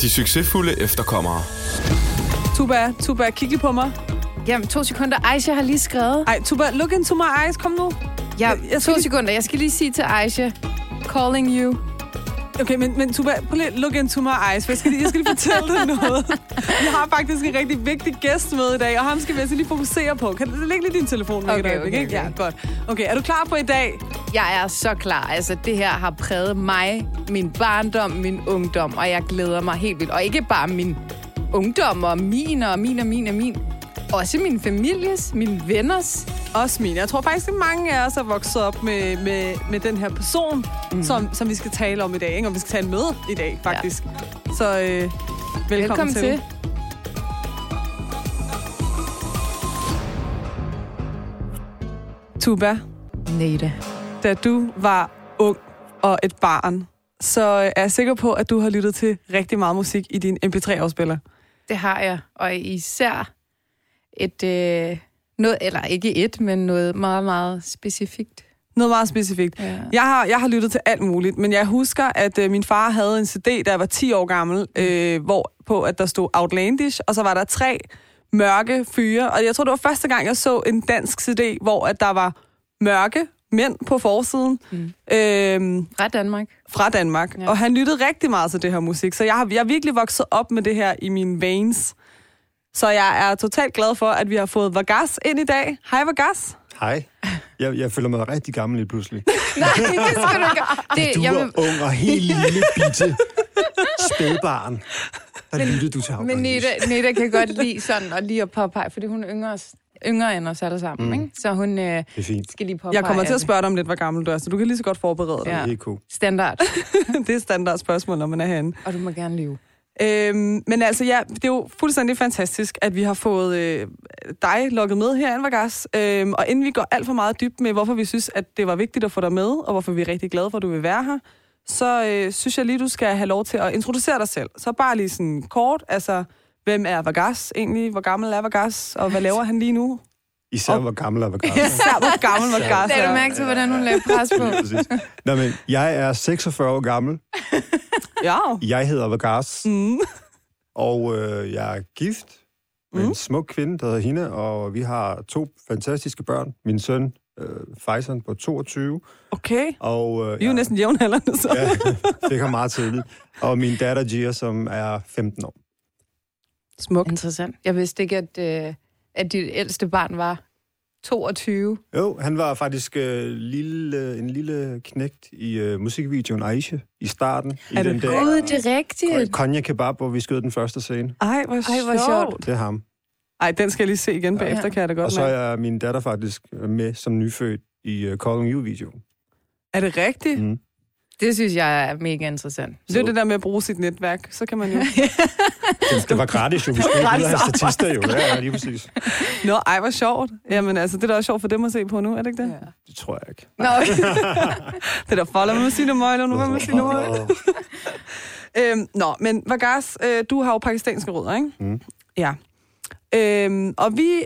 De succesfulde efterkommere. Tuba, kig lige på mig. Jamen, 2 sekunder. Aisha har lige skrevet. Ej, Tuba, look into my eyes. Kom nu. Ja, jeg 2 sekunder. Jeg skal lige sige til Aisha. Calling you. Okay, men Tuba, prøv lige look into my eyes, for jeg skal lige fortælle dig noget. Jeg har faktisk en rigtig vigtig gæst med i dag, og ham skal vi altså lige fokusere på. Kan du lægge lige din telefon med okay. Ja, godt. Okay, er du klar på i dag? Jeg er så klar. Altså, det her har præget mig, min barndom, min ungdom, og jeg glæder mig helt vildt. Og ikke bare min ungdom og min. Også min families, mine venners. Også mine. Jeg tror faktisk, at mange af os er vokset op med den her person, som vi skal tale om i dag. Ikke? Og vi skal tale med i dag, faktisk. Ja. Så velkommen til. Tuba. Neda. Da du var ung og et barn, så er jeg sikker på, at du har lyttet til rigtig meget musik i din MP3-afspiller. Det har jeg, og især noget meget, meget specifikt. Noget meget specifikt. Ja. Jeg har lyttet til alt muligt, men jeg husker, at min far havde en CD, da jeg var 10 år gammel, hvor der stod Outlandish, og så var der 3 mørke fyre, og jeg tror, det var første gang, jeg så en dansk CD, hvor at der var mørke mænd på forsiden. Fra Danmark. Fra Danmark. Ja. Og han lyttede rigtig meget til det her musik, så jeg har virkelig vokset op med det her i mine veins. Så jeg er totalt glad for, at vi har fået Waqas ind i dag. Hej Waqas. Hej. Jeg føler mig rigtig gammel lige pludselig. Nej, det skal du ikke. Du var ung og helt lille bitte spædbarn. Der lyttede du til Havgård. Men Neda kan godt lide sådan og lige at påpege, fordi hun er yngre end os alle sammen. Ikke? Så hun skal lige påpege. Jeg kommer til at spørge dig om lidt, hvor gammel du er, så du kan lige så godt forberede dig. Ja. Det er cool. Standard. Det er standard spørgsmål, når man er herinde. Og du må gerne lyve. Men altså, ja, det er jo fuldstændig fantastisk, at vi har fået dig lukket med herinde, Waqas. Og inden vi går alt for meget dybt med, hvorfor vi synes, at det var vigtigt at få dig med, og hvorfor vi er rigtig glade for, at du vil være her, så synes jeg lige, du skal have lov til at introducere dig selv. Så bare lige sådan kort, altså, hvem er Waqas egentlig? Hvor gammel er Waqas? Og hvad laver han lige nu? Især hvor gammel er Waqas. Især hvor gammel Waqas er. Det er du mærke til, hvordan hun lavede pres på. Ja, nå, men jeg er 46 år gammel. Ja. Jeg hedder Waqas, og jeg er gift med en smuk kvinde, der hedder Hina, og vi har 2 fantastiske børn. Min søn, Feisund, på 22. Okay, og, vi er jo næsten jævnaldrende, så. Ja, det kom meget tidligt. Og min datter Gia, som er 15 år. Smuk. Interessant. Jeg vidste ikke, at dit ældste barn var 22. Jo, han var faktisk en lille knægt i musikvideoen Aisha i starten. Er det overhovedet det rigtigt? Konya Kebab, hvor vi skød den første scene. Ej, hvor sjovt. Det er ham. Ej, den skal jeg lige se igen bagefter, kan jeg da godt. Og så er min datter faktisk med som nyfødt i Calling You-videoen. Er det rigtigt? Mm. Det synes jeg er mega interessant. Det er det der med at bruge sit netværk, så kan man jo. Det var gratis jo, vi skulle ikke have statister jo. Ja, lige præcis. Nå, ej, hvor sjovt. Jamen altså, det der er sjovt for dem at se på nu, er det ikke det? Ja. Det tror jeg ikke. Nå, det der folder med sine møgler, nu med sine møgler. Nå, men Waqas, du har jo pakistanske rødder, ikke? Mm. Ja. Og vi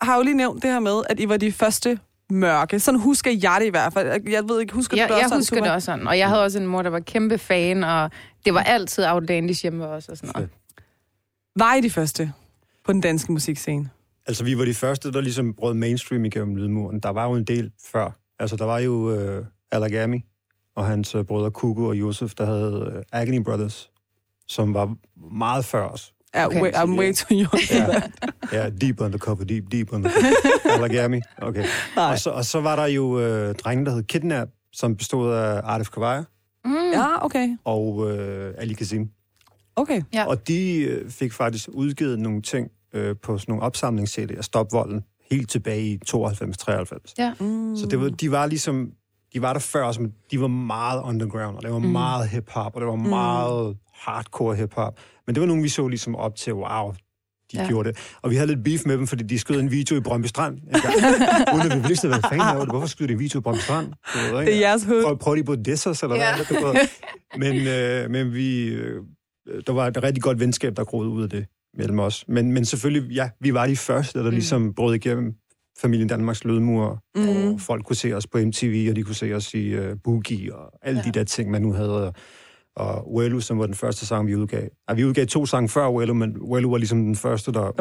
har jo lige nævnt det her med, at I var de første mørke. Sådan husker jeg det i hvert fald. Jeg ved ikke, husker du det også sådan? Jeg husker det også sådan. Og jeg havde også en mor, der var kæmpe fan, og det var altid Outlandish hjemme også og sådan noget. Var I de første på den danske musikscene? Altså, vi var de første, der ligesom brød mainstream igennem lydmuren. Der var jo en del før. Altså, der var jo Allagami og hans brødre Kuku og Josef, der havde Agony Brothers, som var meget før os. Okay. I'm way too young for that. Ja, deep undercover, deep undercover. Allagami, okay. Og så var der jo drengen, der hed Kidnap, som bestod af Art of Kawaia. Ja, okay. Og Ali Kazim. Okay. Ja. Og de fik faktisk udgivet nogle ting på sådan nogle opsamlings-CD af stopvolden helt tilbage i 92-93. Ja. Så det var, de var der før, men de var meget underground, og det var meget hip-hop, og det var meget hardcore hip-hop. Men det var nogen, vi så ligesom op til, wow, de gjorde det. Og vi havde lidt beef med dem, fordi de skød en video i Brøndby Strand en gang. Uden at vi vidste, hvad fanden var det. Hvorfor skød de en video i Brøndby Strand? Det er jeres hud. Prøv lige på dissers eller hvad. Men vi, der var et rigtig godt venskab, der groede ud af det mellem os. Men selvfølgelig, ja, vi var de første, der ligesom brød igennem Familien Danmarks Lødmur, og folk kunne se os på MTV, og de kunne se os i Boogie, og alle de der ting, man nu havde. Og Wellu, som var den første sang, vi udgav. Vi udgav 2 sange før Wellu, men Wellu var ligesom den første, der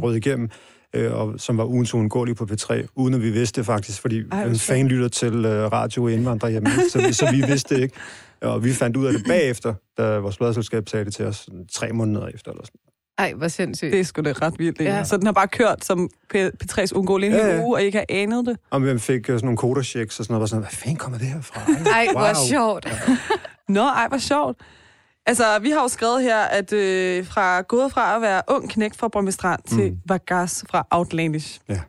brød igennem, og som var ugens uundgåelig på P3, uden at vi vidste faktisk, fordi en fan lytter til radio og indvandrer hjemme, så vi vidste ikke. Og vi fandt ud af det bagefter, da vores pladeselskab sagde det til os 3 måneder efter, eller sådan. Ej, hvor sindssygt. Det er sgu da ret vildt. Ja. Så den har bare kørt som P3's ungål ind i en uge, og I ikke har anet det? Og vi fik sådan nogle koderchecks og sådan noget, og sådan, hvad fanden kommer det her fra? Ej, hvor sjovt. Ja. Nå, ej, hvor sjovt. Altså, vi har jo skrevet her, at gået fra at være ung knægt fra Brøndby Strand til Waqas fra Outlandish. Ja.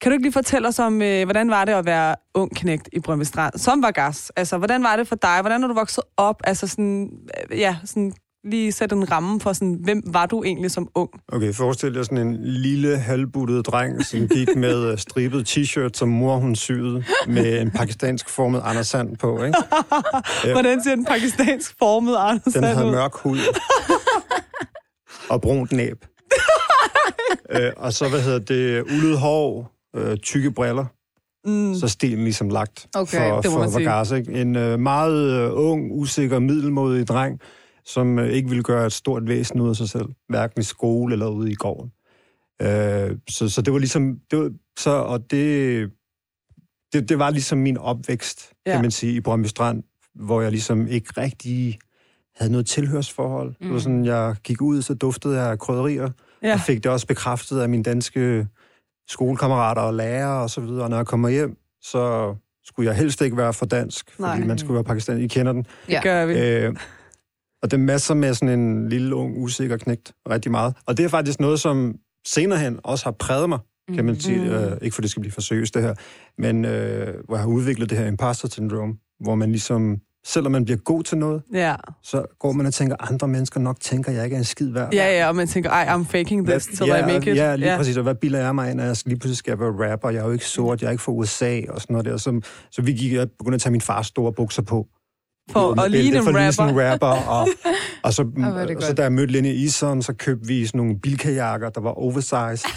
Kan du ikke lige fortælle os om, hvordan var det at være ung knægt i Brøndby Strand som Waqas? Altså, hvordan var det for dig? Hvordan har du vokset op? Altså, sådan, lige sætte en ramme for, sådan, hvem var du egentlig som ung? Okay, forestil dig sådan en lille, halvbuttet dreng, som gik med stribet t-shirt, som mor hun syede, med en pakistansk formet Andersand på, ikke? Hvordan ser en pakistansk formet Andersand ud? Den havde mørk hud og brunt næb. Og så, ulet hår, tykke briller. Så stilen ligesom lagt for Waqas, ikke? En meget ung, usikker, middelmodig dreng, som ikke ville gøre et stort væsen ud af sig selv, hverken i skole eller ude i gården. Så det var ligesom... Det var ligesom min opvækst, kan man sige, i Brøndby Strand, hvor jeg ligesom ikke rigtig havde noget tilhørsforhold. Det var sådan, jeg gik ud, så duftede jeg af krydderier, og fik det også bekræftet af mine danske skolekammerater og lærere og så videre. Og når jeg kommer hjem, så skulle jeg helst ikke være for dansk, fordi man skulle være pakistaner. I kender den. Ja. Det gør vi. Og det er masser med sådan en lille, ung, usikker knægt rigtig meget. Og det er faktisk noget, som senere hen også har præget mig, kan man sige. Ikke for det skal blive for seriøst, det her. Men hvor jeg har udviklet det her imposter-syndrom, hvor man ligesom, selvom man bliver god til noget, så går man og tænker, andre mennesker nok tænker, jeg ikke er en skid værd. Ja, og man tænker, I'm faking this till I make it. Ja, lige præcis. Og hvad bilder jeg mig ind, at jeg lige pludselig skal være rapper? Jeg er jo ikke sort, jeg er ikke fra USA, og sådan noget der. Jeg begyndte at tage min fars store bukser på. For at ligne en rapper. Og så da jeg mødte Lenny i Isam, så købte vi sådan nogle bilkajakker, der var oversized.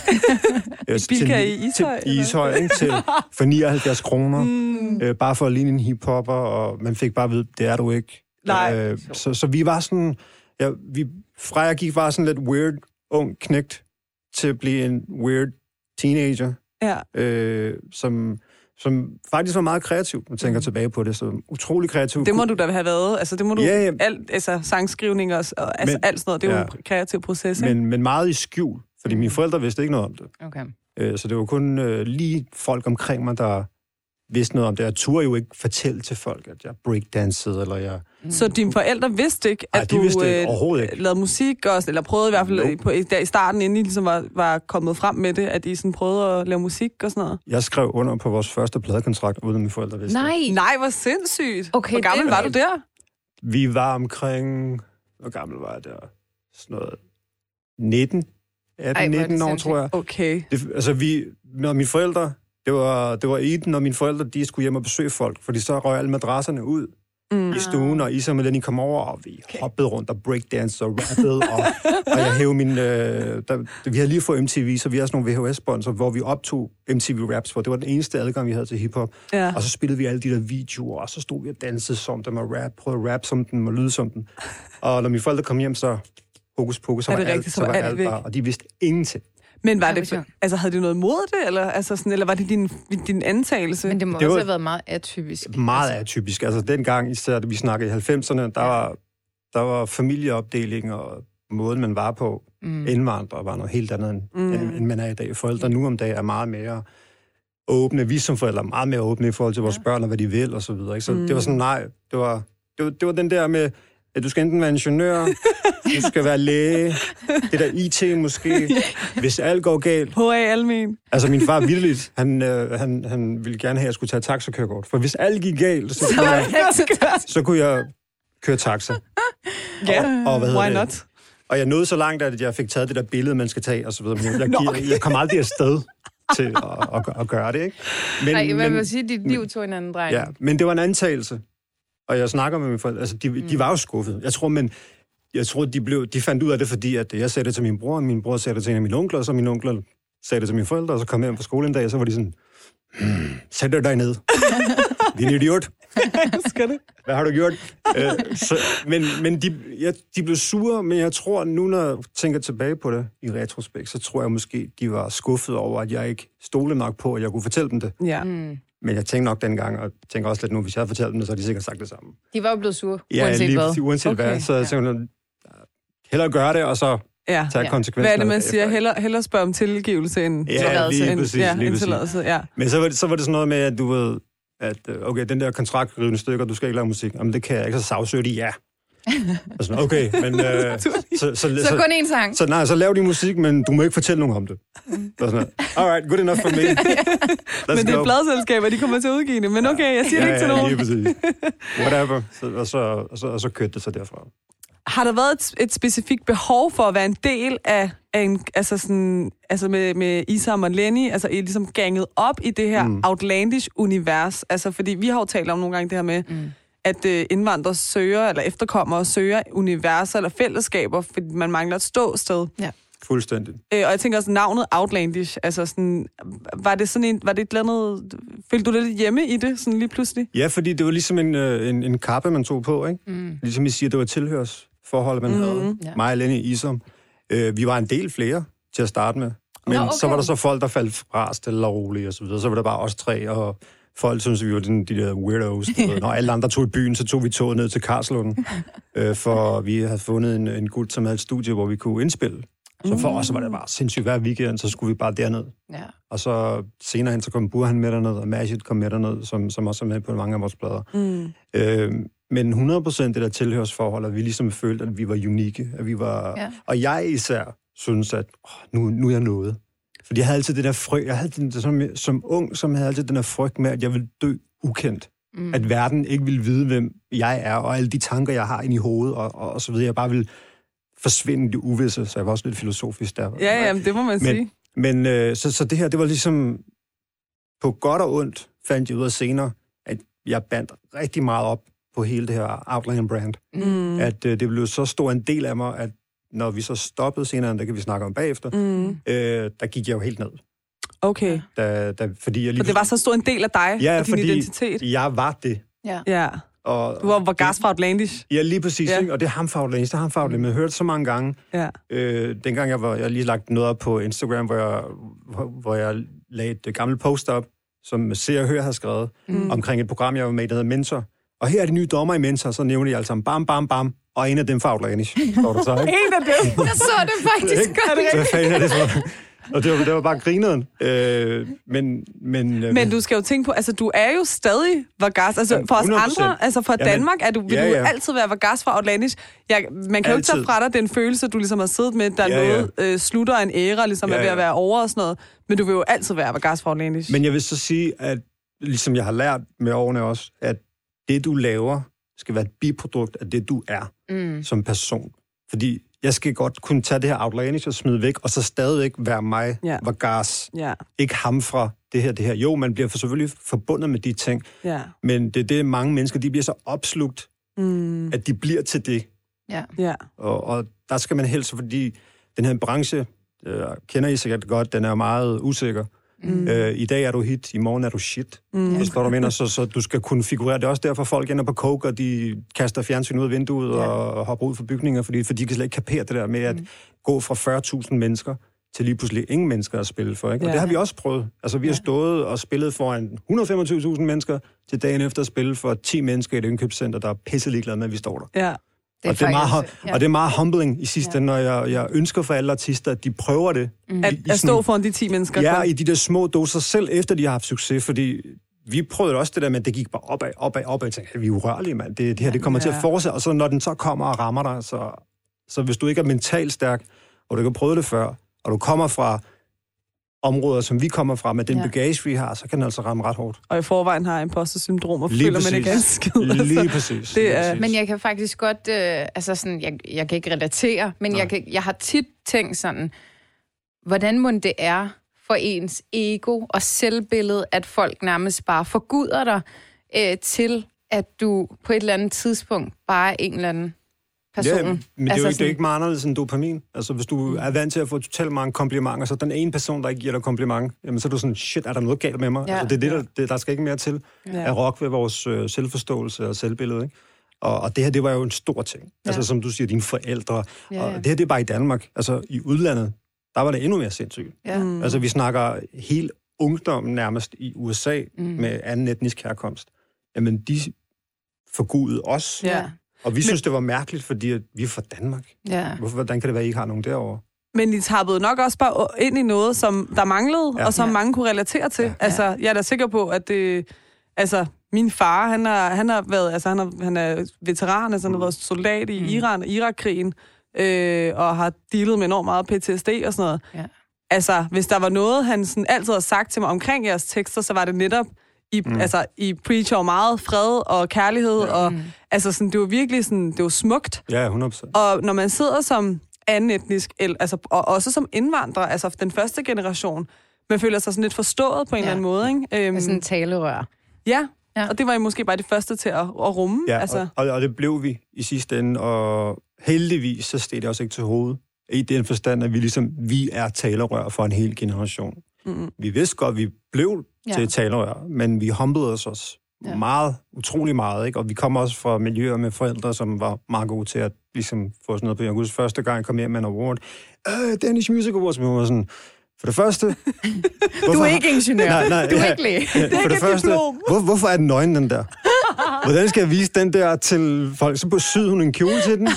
Bilkaj i Ishøj, ikke? For 79 kroner. Bare for at ligne en hiphopper, og man fik bare at vide, det er du ikke. Nej. Så vi var sådan... fra jeg gik bare sådan lidt weird, ung knægt, til at blive en weird teenager, som faktisk var meget kreativ. Man tænker tilbage på det, så utrolig kreativ. Det må du da have været. Altså, det må du... Ja. Sangskrivning og alt sådan noget. Det er jo en kreativ proces, ikke? Men meget i skjul, fordi mine forældre vidste ikke noget om det. Okay. Så det var kun lige folk omkring mig, der vidste noget om det. Jeg turde jo ikke fortælle til folk, at jeg breakdansede, eller jeg... Så dine forældre vidste ikke, at du lavede musik også, eller prøvede i hvert fald i starten, inden I ligesom var kommet frem med det, at I sådan prøvede at lave musik og sådan noget? Jeg skrev under på vores første pladekontrakt, uden at mine forældre vidste det. Nej, hvor sindssygt! Okay, hvor gammel var du der? Vi var omkring... Hvor gammel var jeg der? Sådan noget... 18-19 år, tror jeg. Okay. Når mine forældre... Det var Eden og mine forældre, de skulle hjem og besøge folk, fordi så røg alle madrasserne ud i stuen, og Isam og Lenny kom over, og vi hoppede rundt og breakdancede og rappede, og jeg hævde min... vi havde lige fået MTV, så vi havde sådan nogle VHS-bånd, hvor vi optog MTV Raps, for det var den eneste adgang, vi havde til hiphop. Ja. Og så spillede vi alle de der videoer, og så stod vi og dansede som dem, og prøvede at rappe som dem, og lyde som dem. Og når mine forældre kom hjem, så hokus pokus, så var alt bare, og de vidste ingenting. Men var det, havde det noget mod det, eller var det din antagelse? Men det må også have været meget atypisk. Meget atypisk. Altså dengang, især da vi snakkede i 90'erne, der var familieopdeling, og måden man var på, indvandrere var noget helt andet, end man er i dag. Forældre nu om dagen er meget mere åbne. Vi som forældre er meget mere åbne i forhold til vores børn, og hvad de vil, og så videre. Ikke? Så det var sådan, nej, det var den der med... at du skal enten være ingeniør, du skal være læge, det der IT måske, hvis alt går galt. H.A. Almen. Altså min far vildeligt, han ville gerne have, at jeg skulle tage taxakørekort. For hvis alt gik galt, så kunne jeg køre taxa. Ja, why not? Og jeg nåede så langt, at jeg fik taget det der billede, man skal tage, og så videre. Jeg kom aldrig afsted til at gøre det, ikke? Men jeg vil sige, at dit liv tog en anden dreng. Ja, men det var en antagelse. Og jeg snakker med mine forældre, de var jo skuffet. Jeg tror, de fandt ud af det, fordi at jeg sagde det til min bror, og min bror sagde det til en af mine onkler, og så mine onkler sagde det til mine forældre, og så kom jeg hjem fra skole en dag, og så var de sådan, sæt dig ned. Din idiot. Hvad har du gjort? Men de blev sure, men jeg tror nu, når jeg tænker tilbage på det i retrospekt, så tror jeg måske, de var skuffet over, at jeg ikke stolede nok på, at jeg kunne fortælle dem det. Ja. Mm. Men jeg tænkte nok dengang, og tænker også lidt nu, hvis jeg havde fortalt dem det, så havde de sikkert sagt det samme. De var jo blevet sure, ja, uanset hvad. Så jeg tænkte, hellere gøre det, og så tage konsekvenser. Hvad er det, man siger? Hellere spørge om tilgivelse end tilladelse. Ja. Men så var det sådan noget med, at du ved, at okay, den der kontraktrivende stykker, du skal ikke lave musik. Jamen, det kan jeg ikke, så sagsøge de, ja. Og sådan, okay, men... Så kun én sang. Så nej, så lav din musik, men du må ikke fortælle nogen om det. Og sådan, alright, good enough for me. Men det er pladselskaber, de kommer til at udgive det, men okay, jeg siger det ikke til nogen. Ja, whatever. Og så kørte det så derfra. Har der været et specifikt behov for at være en del af en, altså sådan, altså med Isam og Lenny, altså I ligesom ganget op i det her outlandish-univers? Altså, fordi vi har jo talt om nogle gange det her med, at indvandrere søger, eller efterkommere søger universer eller fællesskaber, fordi man mangler et ståsted. Ja. Fuldstændig. Og jeg tænker også, navnet Outlandish, altså sådan, var det et eller andet, følte du lidt hjemme i det, sådan lige pludselig? Ja, fordi det var ligesom en kappe, man tog på, ikke? Mm. Ligesom I siger, det var tilhørsforholdet, man havde. Ja. Mig og Lenny Isam. Vi var en del flere til at starte med, men så var der så folk, der faldt fra stille og roligt og så videre. Så var der bare os tre, og folk synes vi var de der weirdos. Når alle andre tog i byen, så tog vi toget ned til Karlslunden, for vi havde fundet en gut, som havde et studie, hvor vi kunne indspille. Så for os var det bare sindssygt hver weekend, så skulle vi bare derned. Ja. Og så senere hen, så kom Burhan med derned, og Majid kom med derned, som også er med på mange af vores plader. Mm. Men 100% det der tilhørsforhold, at vi ligesom følte, at vi var unikke. At vi var... Ja. Og jeg især synes, at nu er jeg nået. Fordi jeg havde altid det der frygt, jeg havde den der, som ung, som havde altid den der frygt med, at jeg ville dø ukendt. Mm. At verden ikke ville vide, hvem jeg er, og alle de tanker, jeg har inde i hovedet, og så videre. Jeg bare ville... forsvinde det uvisse, så jeg var også lidt filosofisk der. Ja, jamen, det må man sige. Men det her, det var ligesom på godt og ondt, fandt jeg ud af senere, at jeg bandt rigtig meget op på hele det her Outland brand. Mm. At det blev så stor en del af mig, at når vi så stoppede senere, der kan vi snakke om bagefter, der gik jeg jo helt ned. Okay. Fordi jeg lige... For det var så stor en del af dig, og din identitet. Ja, jeg var det. Ja. Du var Waqas fra Outlandish. Ja, lige præcis. Ja. Ikke? Og det er ham fra Outlandish, men jeg hørte så mange gange. Ja. Dengang jeg lige lagt noget op på Instagram, hvor jeg lagde et gammelt post op, som Se og Hør havde skrevet, omkring et program, jeg var med i, der hedder Mentor. Og her er de nye dommer i Mentor, så nævnte de alle sammen bam, bam, bam, og en af dem fra Outlandish. Står der så, ikke? En af dem? Jeg så det faktisk godt. Og det var bare grineren. Men du skal jo tænke på, altså du er jo stadig Waqas. Altså for os 100%. Andre, altså for Danmark, vil du altid være Waqas fra Outlandish. Man kan jo ikke tage fra dig den følelse, du ligesom har siddet med, der noget slutter en æra, ligesom er ved at være over og sådan noget. Men du vil jo altid være Waqas fra Outlandish. Men jeg vil så sige, at ligesom jeg har lært med årene også, at det du laver, skal være et biprodukt af det du er som person. Fordi jeg skal godt kunne tage det her outlandish og smide væk, og så stadigvæk være mig, Waqas. Yeah. Ikke ham fra det her. Jo, man bliver selvfølgelig forbundet med de ting, men det er det, mange mennesker, de bliver så opslugt, at de bliver til det. Yeah. Og der skal man helst, fordi den her branche, kender I sikkert godt, den er meget usikker. I dag er du hit, i morgen er du shit. Forstår du, mener, så du skal kunne figurere. Det er også derfor, folk ender på coke, og de kaster fjernsyn ud af vinduet og hopper ud for bygninger, fordi de kan slet ikke kapere det der med at gå fra 40.000 mennesker til lige pludselig ingen mennesker at spille for. Ikke? Og det har vi også prøvet. Altså, vi har stået og spillet foran 125.000 mennesker til dagen efter at spille for 10 mennesker i et indkøbscenter, der er pisselig glad med, at vi står der. Ja. Og det er meget humbling i sidste ende, når jeg ønsker for alle artister, at de prøver det. At stå foran de 10 mennesker. Ja, i de der små doser, selv efter de har haft succes, fordi vi prøvede også det der med, at det gik bare opad, og tænkte, vi er urørlige, mand. Det her, det kommer til at fortsætte, og så når den så kommer og rammer dig, så hvis du ikke er mentalt stærk, og du ikke har prøvet det før, og du kommer fra områder, som vi kommer fra, med den bagage, vi har, så kan den altså ramme ret hårdt. Og i forvejen har imposter-syndrom, og føler man ikke ganske skid. Altså. Lige præcis. Men jeg kan faktisk godt, jeg kan ikke relatere, men jeg har tit tænkt sådan, hvordan må det er for ens ego og selvbillede, at folk nærmest bare forguder dig, til at du på et eller andet tidspunkt bare er en eller anden personen. Ja, men det er jo ikke, sådan... ikke meget anderledes end dopamin. Altså, hvis du er vant til at få totalt mange komplimenter, så den ene person, der ikke giver dig kompliment, jamen, så er du sådan, shit, er der noget galt med mig? Ja. Altså, det er det, der skal ikke mere til at rokke ved vores selvforståelse og selvbillede, ikke? Og det her, det var jo en stor ting. Ja. Altså, som du siger, dine forældre. Ja. Og det her, det er bare i Danmark. Altså, i udlandet, der var det endnu mere sindssygt. Ja. Mm. Altså, vi snakker helt ungdommen nærmest i USA med anden etnisk herkomst. Jamen, de forgudede os. Ja. Og vi synes, det var mærkeligt, fordi vi er fra Danmark. Ja. Hvordan kan det være, at I ikke har nogen derovre? Men I tappede nok også bare ind i noget, som der manglede, og som mange kunne relatere til. Ja. Altså, jeg er da sikker på, at det... Altså, min far, han har været... Altså, han er veteran, altså han har været soldat i Iran og Irak-krigen, og har dealet med enormt meget PTSD og sådan noget. Ja. Altså, hvis der var noget, han sådan altid har sagt til mig omkring jeres tekster, så var det netop... Altså, I preacher meget fred og kærlighed, og altså, sådan, det var virkelig sådan, det var smukt. Ja, 100%. Og når man sidder som anden etnisk, altså, og også som indvandrer, altså den første generation, man føler sig sådan lidt forstået på en eller anden måde, ikke? Sådan en talerør. Ja, og det var I måske bare det første til at rumme. Ja, altså. og det blev vi i sidste ende, og heldigvis, så steg det også ikke til hovedet. I den forstand, at vi ligesom, vi er talerør for en hel generation. Mm-hmm. Vi vidste godt, vi blev til talerør, men vi humblede os også meget, utrolig meget, ikke? Og vi kom også fra miljøer med forældre, som var meget gode til at ligesom, få sådan noget på. Jeg husker, første gang jeg kom hjem med en award, Danish Music Awards, men var sådan, for det første... Du er ikke ingeniør, nej, du er ikke læge. Ja, det er ikke et diplom. Hvorfor er den nøgen, den der? Hvordan skal jeg vise den der til folk? Så syede hun en kjole til den,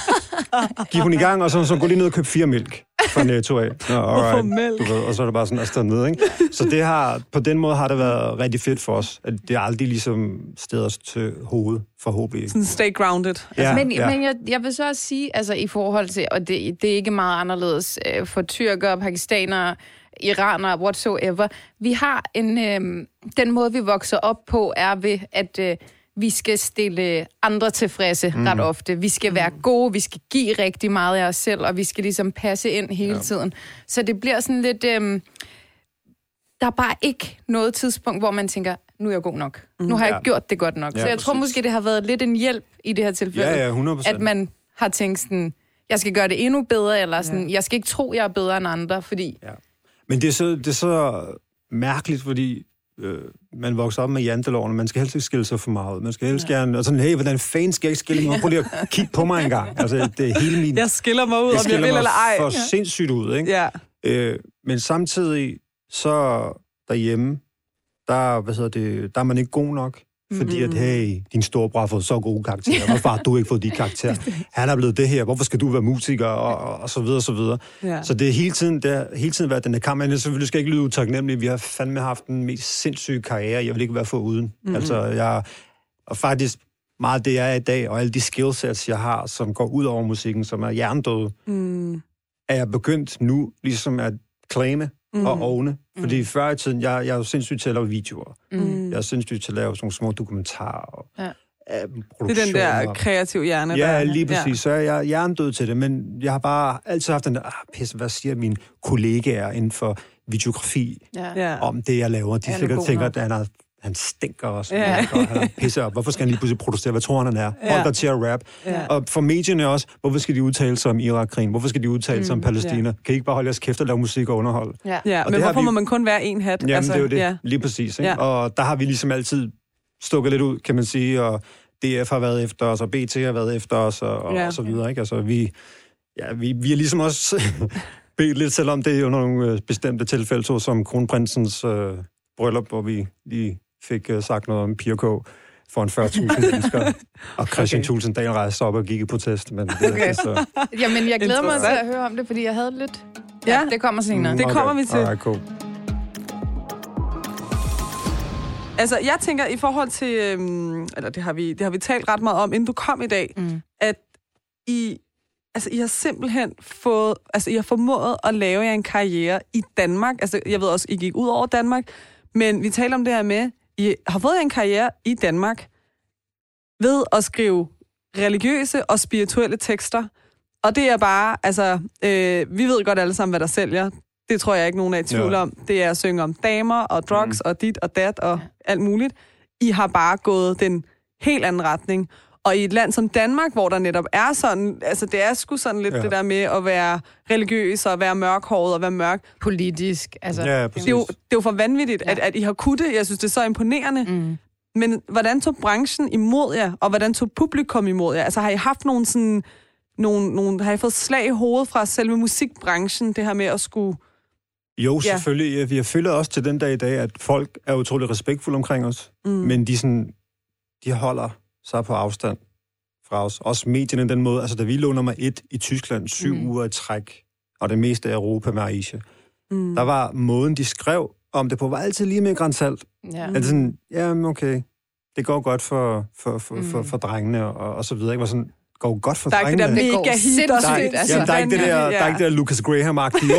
gik hun i gang, og så gå lige ned og købe 4 mælk fra Netto af. Og så er det bare sådan afsted ned, ikke? Så det har, på den måde har det været rigtig fedt for os, at det er aldrig ligesom steder til hovedet, forhåbentlig. Sådan stay grounded. Ja, men jeg vil så også sige, altså i forhold til, og det er ikke meget anderledes for tyrker, pakistanere, iranere, whatsoever. Vi har en, den måde vi vokser op på, er ved at... vi skal stille andre tilfredse ret ofte. Vi skal være gode, vi skal give rigtig meget af os selv, og vi skal ligesom passe ind hele tiden. Så det bliver sådan lidt... der er bare ikke noget tidspunkt, hvor man tænker, nu er jeg god nok. Nu har jeg gjort det godt nok. Ja, så jeg tror måske, det har været lidt en hjælp i det her tilfælde. Ja, 100%. At man har tænkt sådan, jeg skal gøre det endnu bedre, eller sådan, jeg skal ikke tro, jeg er bedre end andre, fordi... Ja. Men det er så mærkeligt, fordi... man vokser op med jantelovene, man skal helst ikke skille sig for meget, man skal helst gerne, og sådan, hey, hvordan fanden skal jeg ikke skille mig? Prøv lige at kigge på mig engang. Altså, det er hele min... Jeg skiller mig ud, om jeg vil eller ej. For sindssygt ud, ikke? Ja. Men samtidig, så derhjemme, der er man ikke god nok, fordi at, hey, din storebror har fået så gode karakterer, hvorfor har du ikke fået de karakterer? Han er blevet det her, hvorfor skal du være musiker, og så videre, og så videre. Ja. Så det er hele tiden været den der kamp, men selvfølgelig skal jeg ikke lyde utaknemmelig, vi har fandme haft den mest sindssyge karriere, jeg vil ikke være for uden. Altså, og faktisk meget det, jeg er i dag, og alle de skillsets, jeg har, som går ud over musikken, som er hjernedøde, er jeg begyndt nu ligesom at claime, og ovne. Fordi før i tiden, jeg er jo sindssygt til at lave videoer. Jeg er sindssygt til at lave sådan små dokumentarer. Det er den der kreative hjerne. Ja, lige præcis. Så jeg er hjernedød til det, men jeg har bare altid haft den der, pisse, hvad siger mine kollegaer inden for videografi om det, jeg laver. De sikkert tænker, at han stinker også. Og han pisser op. Hvorfor skal han lige pludselig producere? Hvad tror han er? Hold dig til at rap. Og for medierne også, hvorfor skal de udtale sig om Irak-krigen? Hvorfor skal de udtale sig om Palæstina? Kan I ikke bare holde jeres kæft og lave musik og underhold? Og men hvorfor må man kun være en hat? Jamen, altså, det er jo det. Lige præcis. Ikke? Og der har vi ligesom altid stukket lidt ud, kan man sige. Og DF har været efter os, og BT har været efter os, og så videre. Ikke? Altså, vi er ligesom også bedt lidt, selvom det er under nogle bestemte tilfælde, så som kronprinsens bryllup, hvor vi lige fik sagt noget om Pirko for en 40.000 mennesker. Og Christian Tulsendal rejste op og gik i protest. Men det så... Jamen, jeg glæder mig til at høre om det, fordi jeg havde lidt... Ja, det kommer senere. Det kommer vi til. Alright, cool. Altså, jeg tænker i forhold til... eller det har vi talt ret meget om, inden du kom i dag, at I har simpelthen fået... Altså, I har formået at lave jer en karriere i Danmark. Altså, jeg ved også, I gik ud over Danmark. Men vi taler om det her med... I har fået en karriere i Danmark ved at skrive religiøse og spirituelle tekster. Og det er bare, altså, vi ved godt alle sammen, hvad der sælger. Det tror jeg ikke, nogen er i tvivl om. Det er at synge om damer og drugs og dit og dat og alt muligt. I har bare gået den helt anden retning. Og i et land som Danmark, hvor der netop er sådan, altså det er sgu sådan lidt det der med at være religiøs og være mørkhåret og være mørk politisk. Altså, ja, det er jo, for vanvittigt, at I har kunnet det. Jeg synes, det er så imponerende. Mm. Men hvordan tog branchen imod jer, og hvordan tog publikum imod jer? Altså har I haft nogle sådan, har I fået slag i hovedet fra selve musikbranchen, det her med at skulle... Jo, selvfølgelig. Vi har følt også til den dag i dag, at folk er utrolig respektfulde omkring os, men de holder sig på afstand fra os. Også medierne den måde. Altså, da vi lå nummer 1 i Tyskland 7 uger i træk, og det meste af Europa med Aisha, der var måden, de skrev om det på, var altid lige med gran salt. Ja. Altså sådan, jamen okay, det går godt for drengene, og så videre. Ikke? Var sådan... går godt for drengene. Der er ikke det der mega hit også. Der er ikke det der Lucas Graham-agtige,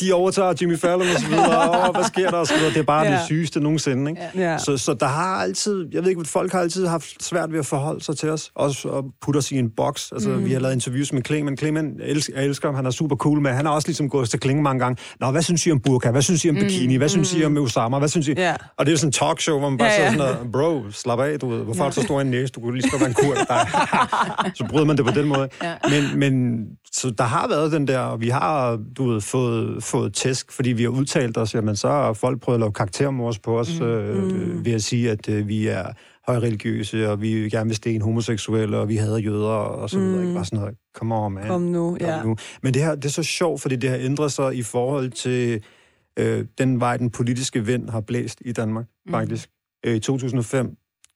de overtager Jimmy Fallon og så videre, hvad sker der og så videre. Det er bare det sygeste nogensinde. Ikke? Ja. Så der har altid, jeg ved ikke, folk har altid haft svært ved at forholde sig til os, også at putte os i en boks. Altså, vi har lavet interviews med Klemann. Klemann elsker ham, han er super cool, men han har også ligesom gået til Klinge mange gange. Nå, hvad synes I om burka? Hvad synes I om bikini? Hvad synes I om Osama? Hvad synes I? Yeah. Og det er sådan en talkshow, hvor man bare siger sådan noget, bro, slap af, du ved, hvorfor er så stor en næse? Du kunne lige skrive en kur. Så bryder man det på den måde. Ja. Men så der har været den der, og vi har fået tæsk, fordi vi har udtalt os, jamen så har folk prøvet at lave karaktermors på os, ved at sige, at vi er højreligiøse, og vi gerne vil sten homoseksuelle, og vi hader jøder, og så videre. Ikke? Bare sådan noget, come on, man. Kom nu, nu. Men det her, det er så sjovt, fordi det har ændret sig i forhold til den vej, den politiske vind har blæst i Danmark, faktisk. I 2005,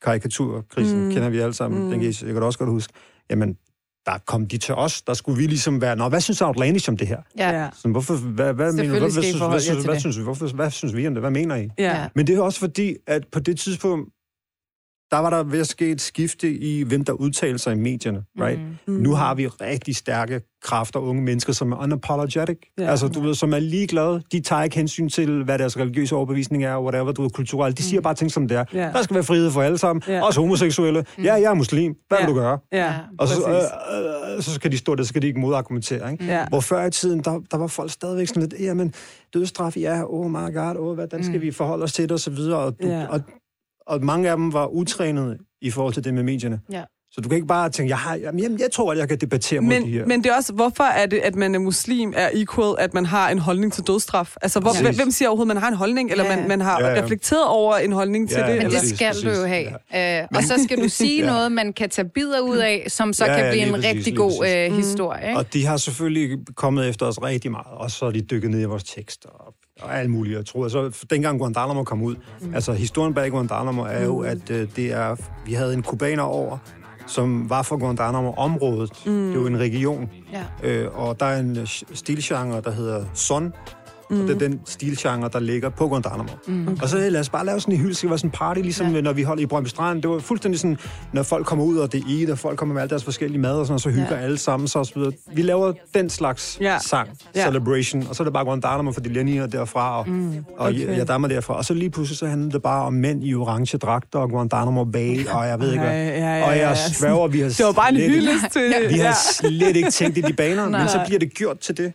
karikaturkrisen kender vi alle sammen, den jeg kan også godt huske, jamen, der kom de til os, der skulle vi ligesom være, nå, hvad synes Outlandish om det her? Ja. Så, hvorfor, hvad mener du? Hvad synes vi om det? Hvad mener I? Ja. Men det er også fordi, at på det tidspunkt, der var der ved at ske et skifte i, hvem der udtalte sig i medierne, right? Nu har vi rigtig stærke kræfter, unge mennesker, som er unapologetic, altså, du ved, som er ligeglade, de tager ikke hensyn til, hvad deres religiøse overbevisning er, whatever, du ved, kulturelt, de siger bare ting som det er. Der skal være frihed for alle sammen, også homoseksuelle. Jeg er muslim, hvad vil du gøre? Og så skal de stå der, så skal de ikke modargumentere, ikke? Hvor før i tiden, der var folk stadigvæk sådan lidt, jamen, dødsstraf, oh my god, hvordan skal vi forholde os til det, og så videre, og mange af dem var utrænede i forhold til det med medierne. Ja. Så du kan ikke bare tænke, jeg tror, at jeg kan debattere mod de her. Men det er også, hvorfor er det, at man er muslim, er equal, at man har en holdning til dødsstraf? Altså, hvem siger overhovedet, man har en holdning, eller man har reflekteret over en holdning til det? Men det skal du jo have. Ja. Og så skal du sige noget, man kan tage bidder ud af, som så kan blive en rigtig god historie. Ikke? Og de har selvfølgelig kommet efter os rigtig meget, og så er de dykket ned i vores tekster og alt muligt, jeg tror. Altså, dengang Guantanamo kom ud, altså historien bag Guantanamo er jo, at vi havde en kubaner over, som var fra Guantanamo-området. Det er jo en region. Og der er en stilgenre, der hedder Son, og det er den stilgenre, der ligger på Guantanamo. Okay. Og så lad os bare lave sådan en hylde, det var sådan en party, ligesom når vi holdt i Brøndby Strand. Det var fuldstændig sådan, når folk kommer ud, og det er og folk kommer med alle deres forskellige mad, og sådan, og så hygger alle sammen, så videre. Vi laver den slags sang, celebration, og så er det bare Guantanamo for de Lenny derfra, og Yadama derfra. Og så lige pludselig, så handlede det bare om mænd i orange dragter, og Guantanamo Bay, og jeg ved ikke og jeg sværger, vi har det var bare en hyldest til vi har slet ikke tænkt i de baner, men så bliver det gjort til det.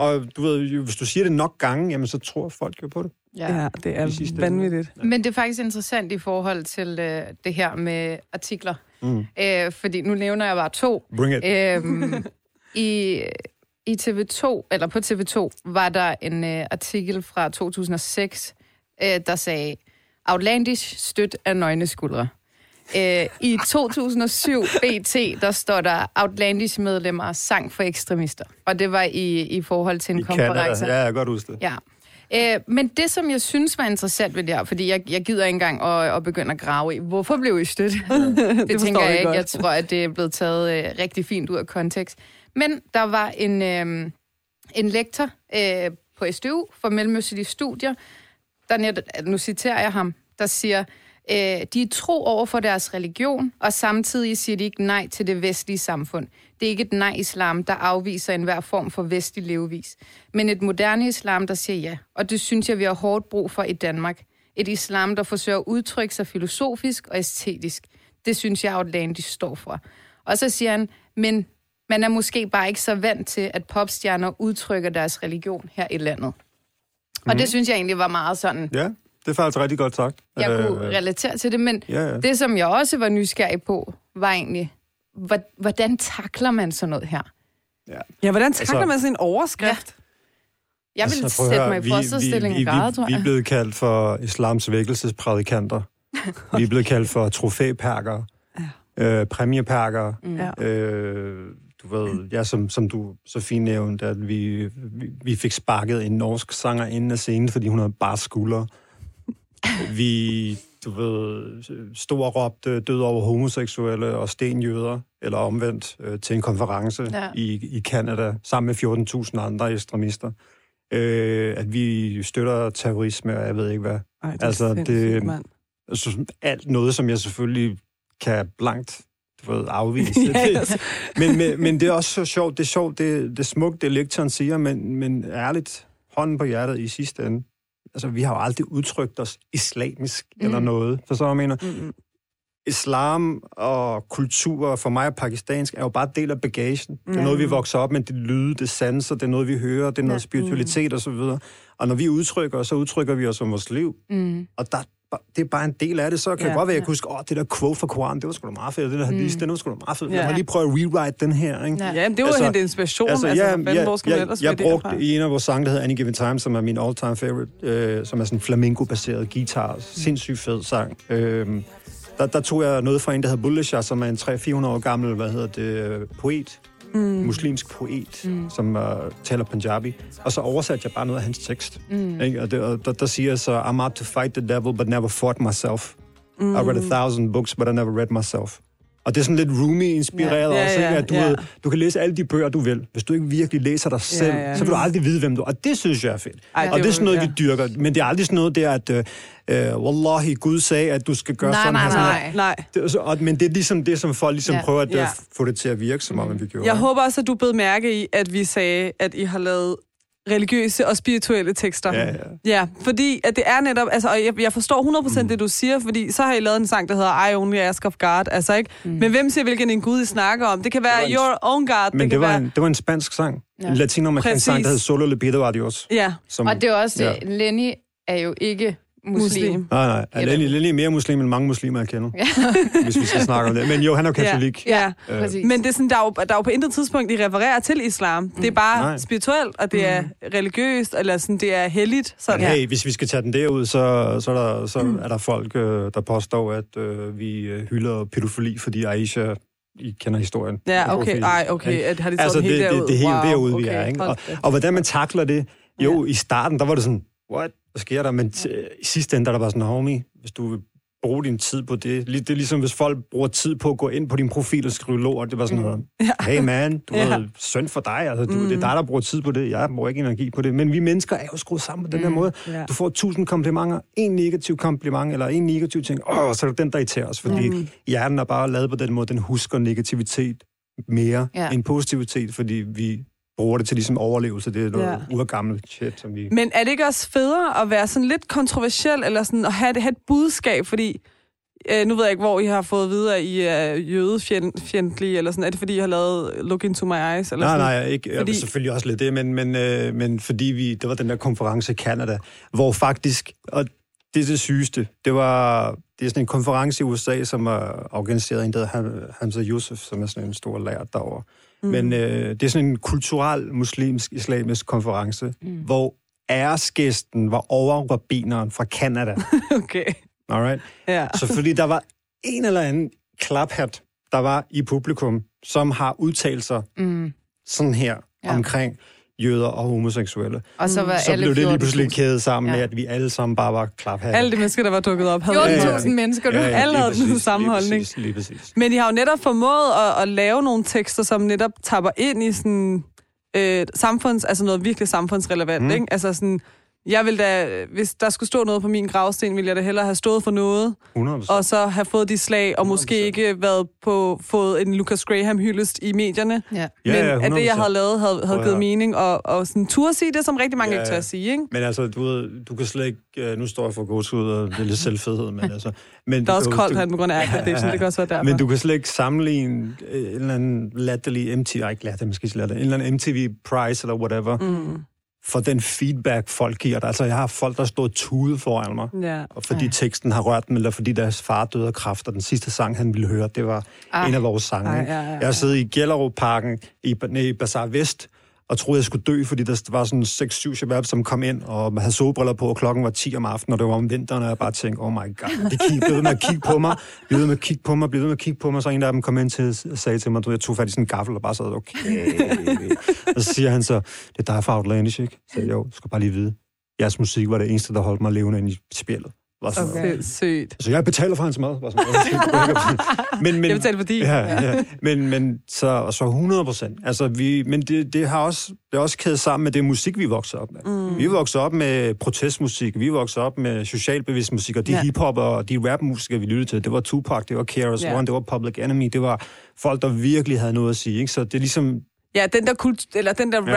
Og du ved, hvis du siger det nok gange, jamen så tror folk jo på det. Ja, det er vanvittigt. Men det er faktisk interessant i forhold til det her med artikler. Fordi nu nævner jeg bare 2. Bring it. I TV2, eller på TV2, var der en artikel fra 2006, der sagde, Outlandish støt af nøgne skuldre. I 2007 BT, der står der Outlandish medlemmer sang for ekstremister. Og det var i forhold til en konference. Ja, jeg kan godt huske det. Ja. Men det, som jeg synes var interessant ved det her, fordi jeg gider ikke engang at begynde at grave i, hvorfor blev I stødt? Det tænker jeg ikke. Jeg tror, at det er blevet taget rigtig fint ud af kontekst. Men der var en lektor på SDU for Mellemøstlige Studier, der nu citerer jeg ham, der siger... De er tro over for deres religion, og samtidig siger de ikke nej til det vestlige samfund. Det er ikke et nej-islam, der afviser enhver form for vestlig levevis, men et moderne islam, der siger ja. Og det synes jeg, vi har hårdt brug for i Danmark. Et islam, der forsøger at udtrykke sig filosofisk og æstetisk. Det synes jeg, Outlandish står for. Og så siger han, men man er måske bare ikke så vant til, at popstjerner udtrykker deres religion her i landet. Og det synes jeg egentlig var meget sådan... Yeah. Det er faktisk rigtig godt sagt. Jeg kunne relatere til det, men det, som jeg også var nysgerrig på, var egentlig, hvordan takler man sådan noget her? Ja, hvordan takler man sådan en overskrift? Ja. Jeg vil sætte mig i forsøgsstilling grad, tror jeg. Vi er blevet kaldt for islams vækkelsesprædikanter. Vi er blevet kaldt for trofæperkere, præmieperkere. Ja. Du ved, som du så fint nævnte, at vi fik sparket en norsk sanger inden af scenen, fordi hun havde bare skuldre. Vi, du ved, stod og råbte død over homoseksuelle og stenjøder, eller omvendt, til en konference i Canada, sammen med 14.000 andre ekstremister. At vi støtter terrorisme, og jeg ved ikke hvad. Ej, det altså, alt noget, som jeg selvfølgelig kan blankt afvise. Yes. Men det er også så sjovt, det er smukt, det lektoren siger, men ærligt, hånden på hjertet i sidste ende. Altså, vi har jo aldrig udtrykt os islamisk eller noget. For så jeg mener, islam og kultur, for mig og pakistansk, er jo bare del af bagagen. Det er noget, vi vokser op med, det lyde, det sanser, det er noget, vi hører, det er noget spiritualitet osv. Og når vi udtrykker os, så udtrykker vi os om vores liv. Og det er bare en del af det. Så kan det godt være, at jeg kunne huske, det der quote fra Koranen, det var sgu da meget fedt, det der hadith, det var sgu da meget fedt. Jeg må lige prøve at rewrite den her, ikke? Ja, men det var altså, hente inspiration. Jeg brugte i en af vores sange, der hedder Any Given Time, som er min all-time favorite, som er sådan en flamenco-baseret guitar, sindssygt fed sang. Der tog jeg noget fra en, der hedder Bullisha, som er en 300-400 år gammel, poet. Muslimsk poet, som taler Punjabi. Og så oversatte jeg bare noget af hans tekst. Og der siger så, I'm out to fight the devil, but never fought myself. I read 1,000 books, but I never read myself. Og det er sådan lidt Rumi-inspireret også, ikke? At du kan læse alle de bøger, du vil. Hvis du ikke virkelig læser dig selv, så vil du aldrig vide, hvem du er. Og det synes jeg er fedt. Og det er sådan noget, vi dyrker. Men det er aldrig sådan noget der, at wallahi, Gud sagde, at du skal gøre sådan her. Nej. Men det er ligesom det, som folk ligesom prøver at få det til at virke, som om vi gjorde. Jeg håber også, at du bed mærke i, at vi sagde, at I har lavet religiøse og spirituelle tekster. Ja, fordi at det er netop, altså, og jeg forstår 100% det, du siger, fordi så har I lavet en sang, der hedder I Only Ask of God, altså, ikke? Men hvem siger, hvilken en Gud I snakker om? Det kan være det Your Own God. Men det var en spansk sang. Ja. En latinamerikansk sang, der hed Solo Le Pido a Dios. Ja. Som, og det er også det. Lenny er jo ikke muslim. Nej. Lenny er mere muslim, end mange muslimer, jeg kender. Hvis vi skal snakke om det. Men jo, han er jo katolik. Men det er sådan, der er jo på intet tidspunkt, I refererer til islam. Det er bare spirituelt, og det er religiøst, eller sådan, det er helligt. Sådan. Men hey, hvis vi skal tage den derud, så er der folk, der påstår, at vi hylder pædofili, fordi Aisha... I kender historien. Ja, okay. At har de taget helt derud? Altså, det er helt derude, vi er, ikke? Og hvordan man takler det? Jo, i starten, der var det sådan, what? Hvad sker der? Men i sidste ende, der var sådan, homie, hvis du vil bruge din tid på det. Det er ligesom, hvis folk bruger tid på at gå ind på din profil og skrive lort. Det var sådan noget, hey man, du er synd for dig. Altså, det er dig, der bruger tid på det. Jeg bruger ikke energi på det. Men vi mennesker er jo skruet sammen på den her måde. Du får 1000 komplimenter, en negativ kompliment, eller en negativ ting. Så er det den, der irriterer os, fordi hjernen er bare lavet på den måde. Den husker negativitet mere end positivitet, fordi vi bruger det til ligesom overlevelse. Det er noget urgammelt shit, som vi... Men er det ikke også federe at være sådan lidt kontroversiel, eller sådan at have et budskab, fordi... nu ved jeg ikke, hvor I har fået videre, I er jødefjendtlige, eller sådan. Er det, fordi I har lavet Look Into My Eyes? Eller nej, ikke. Fordi... Selvfølgelig også lidt det, men fordi det var den der konference i Canada, hvor faktisk... Og det er det sygeste. Det er sådan en konference i USA, som er organiseret af en, der hedder Josef, som er sådan en stor lærer derovre. Men det er sådan en kulturel muslimsk-islamisk konference, hvor æresgæsten var overrabineren fra Canada. Okay. Alright? Yeah. Så fordi der var en eller anden klaphat, der var i publikum, som har udtalt sig sådan her omkring jøder og homoseksuelle. Og så blev det lige pludselig kædet sammen med, at vi alle sammen bare var klaphatte. Alle de mennesker, der var dukket op, havde 14.000 mennesker, alle havde den samme holdning. Lige præcis. Men de har jo netop formået at lave nogle tekster, som netop tapper ind i sådan noget virkelig samfundsrelevant, ikke? Altså sådan, jeg ville da, hvis der skulle stå noget på min gravsten, ville jeg da hellere have stået for noget, 100%. Og så have fået de slag, og måske ikke været på, fået en Lucas Graham-hyldest i medierne. Ja. Men at det, jeg havde lavet, havde givet mening, og sådan turde sige det, som rigtig mange ikke tør sige, ikke? Men altså, du kan slet ikke, nu står jeg for gåsehud, og det er lidt selvfedhed, men altså... Men der er også koldt her, på grund af aircondition, det kan også være derfor. Men du kan slet ikke sammenligne en eller anden latterlig MTV, ikke latterlig, måske en eller anden MTV Prize, eller whatever, for den feedback, folk giver. Altså, jeg har folk, der står tude foran mig, ja. Og fordi teksten har rørt dem, eller fordi deres far døde af kræft, og den sidste sang, han ville høre, det var en af vores sange. Jeg har siddet i Gellerup-parken i Bazaar Vest, og troede, jeg skulle dø, fordi der var sådan 6-7 shabab, som kom ind og havde solbriller på, og klokken var 10 om aftenen, og det var om vinteren, og jeg bare tænkte, oh my god, de blev ved med at kigge på mig, så en af dem kom ind til, og sagde til mig, jeg tog fat i sådan en gaffel, og bare sagde, okay. Og så siger han så, det er dig fra Outlandish, ikke? Så jo, du skal bare lige vide, jeres musik var det eneste, der holdt mig levende inde i spillet. Okay. Så jeg betaler for hans mad. Var sådan, jeg betaler for din. Ja. Men så 100%. Altså, men det har også, det er også kædet sammen med det musik, vi vokser op med. Mm. Vi vokser op med protestmusik, vi vokser op med socialbevidst musik, og de hiphop og de rapmusikere, vi lyttede til, det var Tupac, det var KRS-One, det var Public Enemy, det var folk, der virkelig havde noget at sige. Ikke? Så det er ligesom... Ja, den der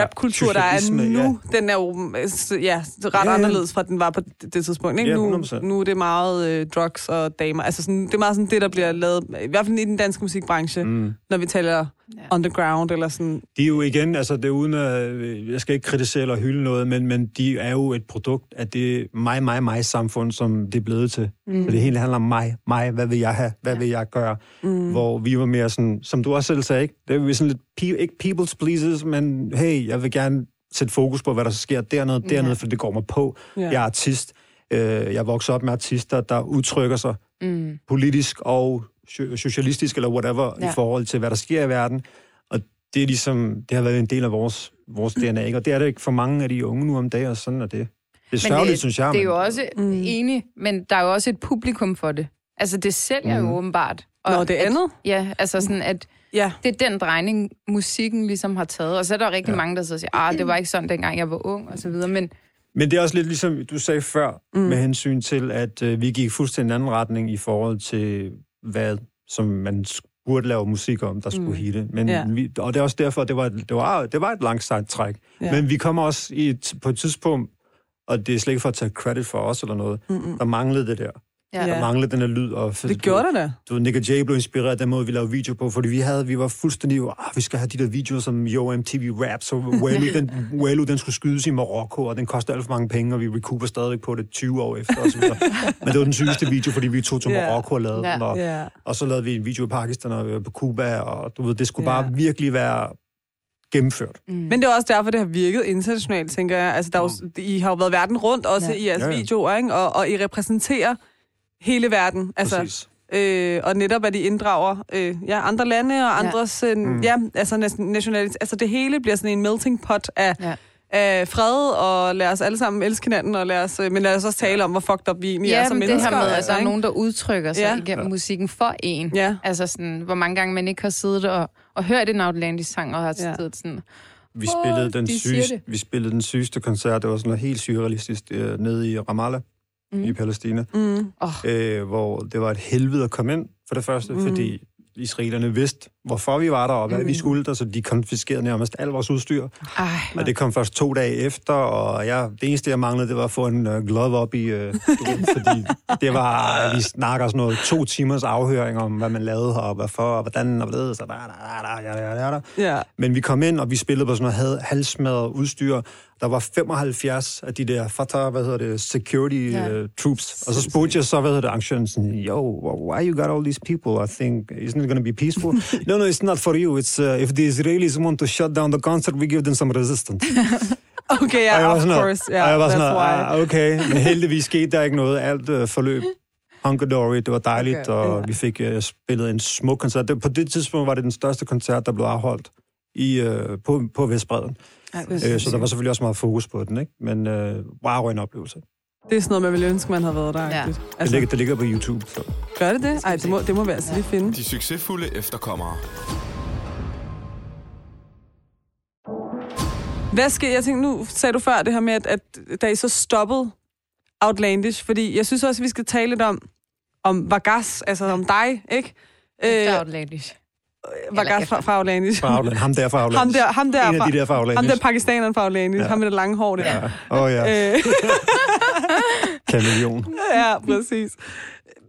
rapkultur, der er nu, den er jo ret anderledes fra den var på det tidspunkt. Ikke? Nu er det meget drugs og damer. Altså sådan, det er meget sådan det, der bliver lavet, i hvert fald i den danske musikbranche, når vi taler underground eller sådan. De er jo igen, altså det er uden at, jeg skal ikke kritisere eller hylde noget, men de er jo et produkt af det mig samfund, som det er blevet til. Så det hele handler om mig, hvad vil jeg have, hvad vil jeg gøre? Hvor vi var mere sådan, som du også selv sagde, ikke? Det var sådan lidt, ikke people's pleases, men hey, jeg vil gerne sætte fokus på, hvad der sker dernede, for det går mig på. Yeah. Jeg er artist. Jeg vokser op med artister, der udtrykker sig politisk og socialistisk, eller whatever, i forhold til, hvad der sker i verden. Og det er ligesom, det har været en del af vores DNA, ikke? Og det er det ikke for mange af de unge nu om dagen, og sådan er det. Det er sørgeligt, synes jeg. Det er jo også enig, men der er jo også et publikum for det. Altså, det sælger jo åbenbart. Og nå, det andet? Ja, altså sådan, at det er den drejning, musikken ligesom har taget. Og så er der rigtig mange, der så siger, det var ikke sådan, dengang jeg var ung, og så videre. Men det er også lidt ligesom, du sagde før, med hensyn til, at vi gik fuldstændig en anden retning i forhold til, hvad som man burde lave musik om, der skulle hitte. Men vi, og det er også derfor, det var et langt sejt træk. Ja. Men vi kommer også på et tidspunkt, og det er slet ikke for at tage credit for os eller noget, der manglede det der. Ja. Der manglede den her lyd. Og det gjorde det da. Du ved, Nick og Jay blev inspireret af den måde, vi lavede video på, fordi vi var fuldstændig, vi skal have de der videoer som MTV Raps, og Wellu, den skulle skydes i Marokko, og den kostede alt for mange penge, og vi recuperer stadigvæk på det 20 år efter. Og men det var den sygeste video, fordi vi tog til Marokko og lavede den, og så lavede vi en video i Pakistan og på Cuba, og du ved, det skulle bare virkelig være... gennemført. Men det er også derfor, det har virket internationalt, tænker jeg. Altså, der I har jo været verden rundt, også i jeres videoer, ikke? Og I repræsenterer hele verden. Altså, og netop, at I inddrager andre lande og andres nationalitet. Altså, det hele bliver sådan en melting pot af... Ja. Fred, og lad os alle sammen elske hinanden, og lad os også tale om, hvor fucked up vi egentlig er som mennesker. Ja, det her med, at der er nogen, der udtrykker sig igennem musikken for en. Ja. Altså sådan, hvor mange gange man ikke har siddet og hørt en Outlandish-sang, og har siddet sådan... Vi spillede den sygeste koncert, det var sådan noget helt surrealistisk, nede i Ramallah, i Palæstina, hvor det var et helvede at komme ind, for det første, fordi... israelerne vidste, hvorfor vi var der, og hvad vi skulle der, så de konfiskerede nærmest al vores udstyr. Og det kom først 2 dage efter, og det eneste, jeg manglede, det var at få en glove op i, fordi det var, vi snakker sådan noget 2 timers afhøring om, hvad man lavede her, og hvorfor, og hvordan, og hvad det, så der. Men vi kom ind, og vi spillede på sådan noget halvsmadret udstyr. Der var 75 af de der security troops. Og så spurgte jeg så, arrangøren sådan, why you got all these people? I think, isn't it going to be peaceful? No, it's not for you. It's if the Israelis want to shut down the concert, we give them some resistance. Okay, of course. Yeah, that's why. Okay, men heldigvis skete der ikke noget. Alt forløb. Hunkadory, det var dejligt, og vi fik spillet en smuk koncert. På det tidspunkt var det den største koncert, der blev afholdt på Vestbredden. Så der var selvfølgelig også meget fokus på den, ikke? Men wow, en oplevelse. Det er sådan noget, man ville ønske, man havde været der. Ja. Altså, det ligger på YouTube. Så. Gør det det? Ej, det må vi altså lige finde. De succesfulde efterkommere. Hvad sker? Jeg tænkte, nu sagde du før det her med, at da I så stoppede Outlandish, fordi jeg synes også, at vi skal tale lidt om Waqas, altså om dig, ikke? Efter Outlandish. Waqas fra Outlandish. Ham der fra Outlandish. En af de der fra Outlandish. Ham der pakistaneren fra Outlandish. Ja. Ham med det lange hår der. Kameleon. Ja, præcis.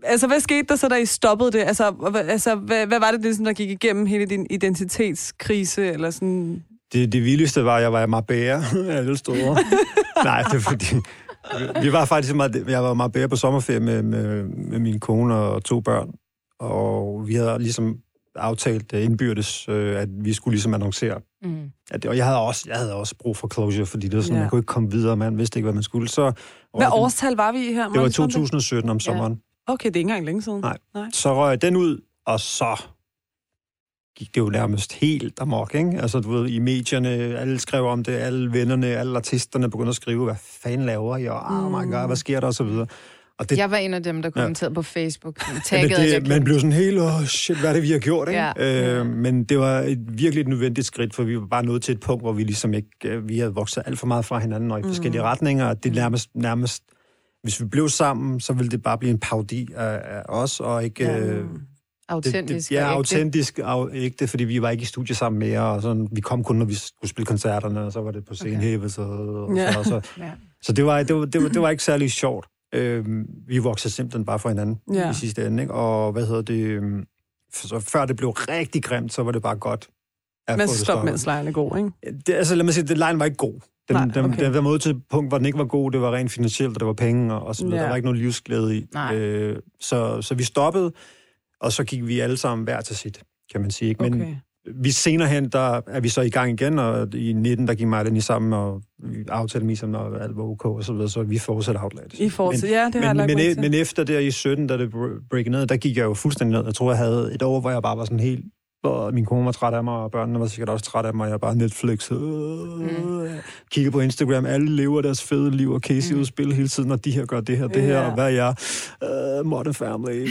Altså, hvad skete der så, da I stoppede det? Altså, hvad var det, der gik igennem hele din identitetskrise? Eller sådan? Det vildeste var, at jeg var i Marbella alle steder. Nej, det var fordi... Vi var faktisk meget, jeg var i Marbella på sommerferie med min kone og 2 børn. Og vi havde ligesom aftalt indbyrdes, at vi skulle ligesom annoncere. Mm. At det, og jeg havde også brug for closure, fordi det var sådan, man kunne ikke komme videre, man vidste ikke, hvad man skulle. Så, hvad årstal var vi i her? Det var 2017 om sommeren. Okay, det er ikke engang længe siden. Nej. Så røg den ud, og så gik det jo nærmest helt amok, ikke? Altså, du ved, i medierne, alle skrev om det, alle vennerne, alle artisterne begyndte at skrive, hvad fanden laver I, og oh my god, hvad sker der, og så videre. Og det, jeg var en af dem, der kommenterede på Facebook. Man blev sådan helt, shit, hvad er det, vi har gjort, ikke? Ja. Men det var virkelig et nødvendigt skridt, for vi var bare nået til et punkt, hvor vi ligesom ikke, vi havde vokset alt for meget fra hinanden, og i forskellige retninger, og det nærmest, hvis vi blev sammen, så ville det bare blive en parodi af os, og ikke... autentisk. Ja, autentisk og ægte, fordi vi var ikke i studie sammen mere, og sådan, vi kom kun, når vi skulle spille koncerterne, og så var det på scenehævet. Så det var ikke særlig sjovt. Vi voksede simpelthen bare for hinanden i sidste ende, ikke? Og hvad hedder det... Så før det blev rigtig grimt, så var det bare godt. Men stop, mens lejen er god, ikke? Lad mig sige, at lejen var ikke god. Den var måde til et punkt, hvor den ikke var god. Det var rent finansielt, og det var penge, og sådan noget. Der var ikke noget livsglæde i. Så vi stoppede. Og så gik vi alle sammen hver til sit, kan man sige. Ikke? Men vi senere hen, der er vi så i gang igen, og i 19, der gik mig og Lenny sammen, og vi aftalte med Isam, og alt var okay, og så videre, så vi fortsatte Outlandish. I fortsat, ja, det har jeg lagt mig til. Men efter der i 17, da det break ned, der gik jeg jo fuldstændig ned. Jeg tror, jeg havde et år, hvor jeg bare var sådan helt... Min kone var træt af mig, og børnene var sikkert også træt af mig. Jeg bare Netflix. Kigger på Instagram. Alle lever deres fede liv, og Casey udspiller hele tiden, og de her gør det her, det her, og hvad er jeg? Modern Family.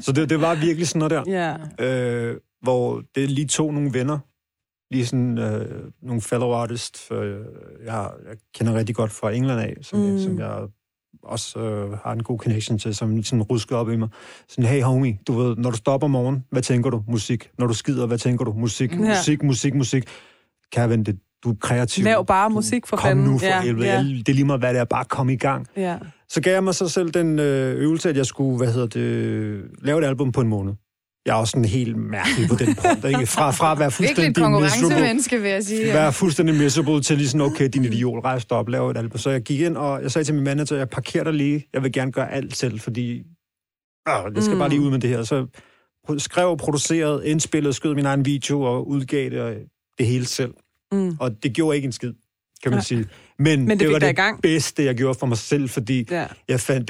Så det var virkelig sådan noget der. Hvor det lige tog nogle venner. Lige sådan nogle fellow artists, jeg kender rigtig godt fra England af, som jeg også har en god connection til, som sådan rusker op i mig. Sådan, hey homie, du ved, når du stopper om morgenen, hvad tænker du? Musik. Når du skider, hvad tænker du? Musik, musik. Kære ven, du er kreativ. Lav bare musik for fanden. Kom nu for helvede. Ja. Det er lige meget, hvad det er. Bare kom i gang. Ja. Så gav jeg mig så selv den øvelse, at jeg skulle, lave et album på en måned. Jeg er også sådan helt mærkelig på den punkt, ikke? Fra at være fuldstændig miserable, vil jeg sige, være fuldstændig miserable til lige sådan, okay, din idiol, rejs dig op, lav et album. Så jeg gik ind, og jeg sagde til min manager, jeg parkerer dig lige, jeg vil gerne gøre alt selv, fordi jeg skal bare lige ud med det her. Så skrev, producerede, indspillede, skød min egen video og udgav det hele selv. Og det gjorde ikke en skid, kan man sige. Men det var det bedste, jeg gjorde for mig selv, fordi det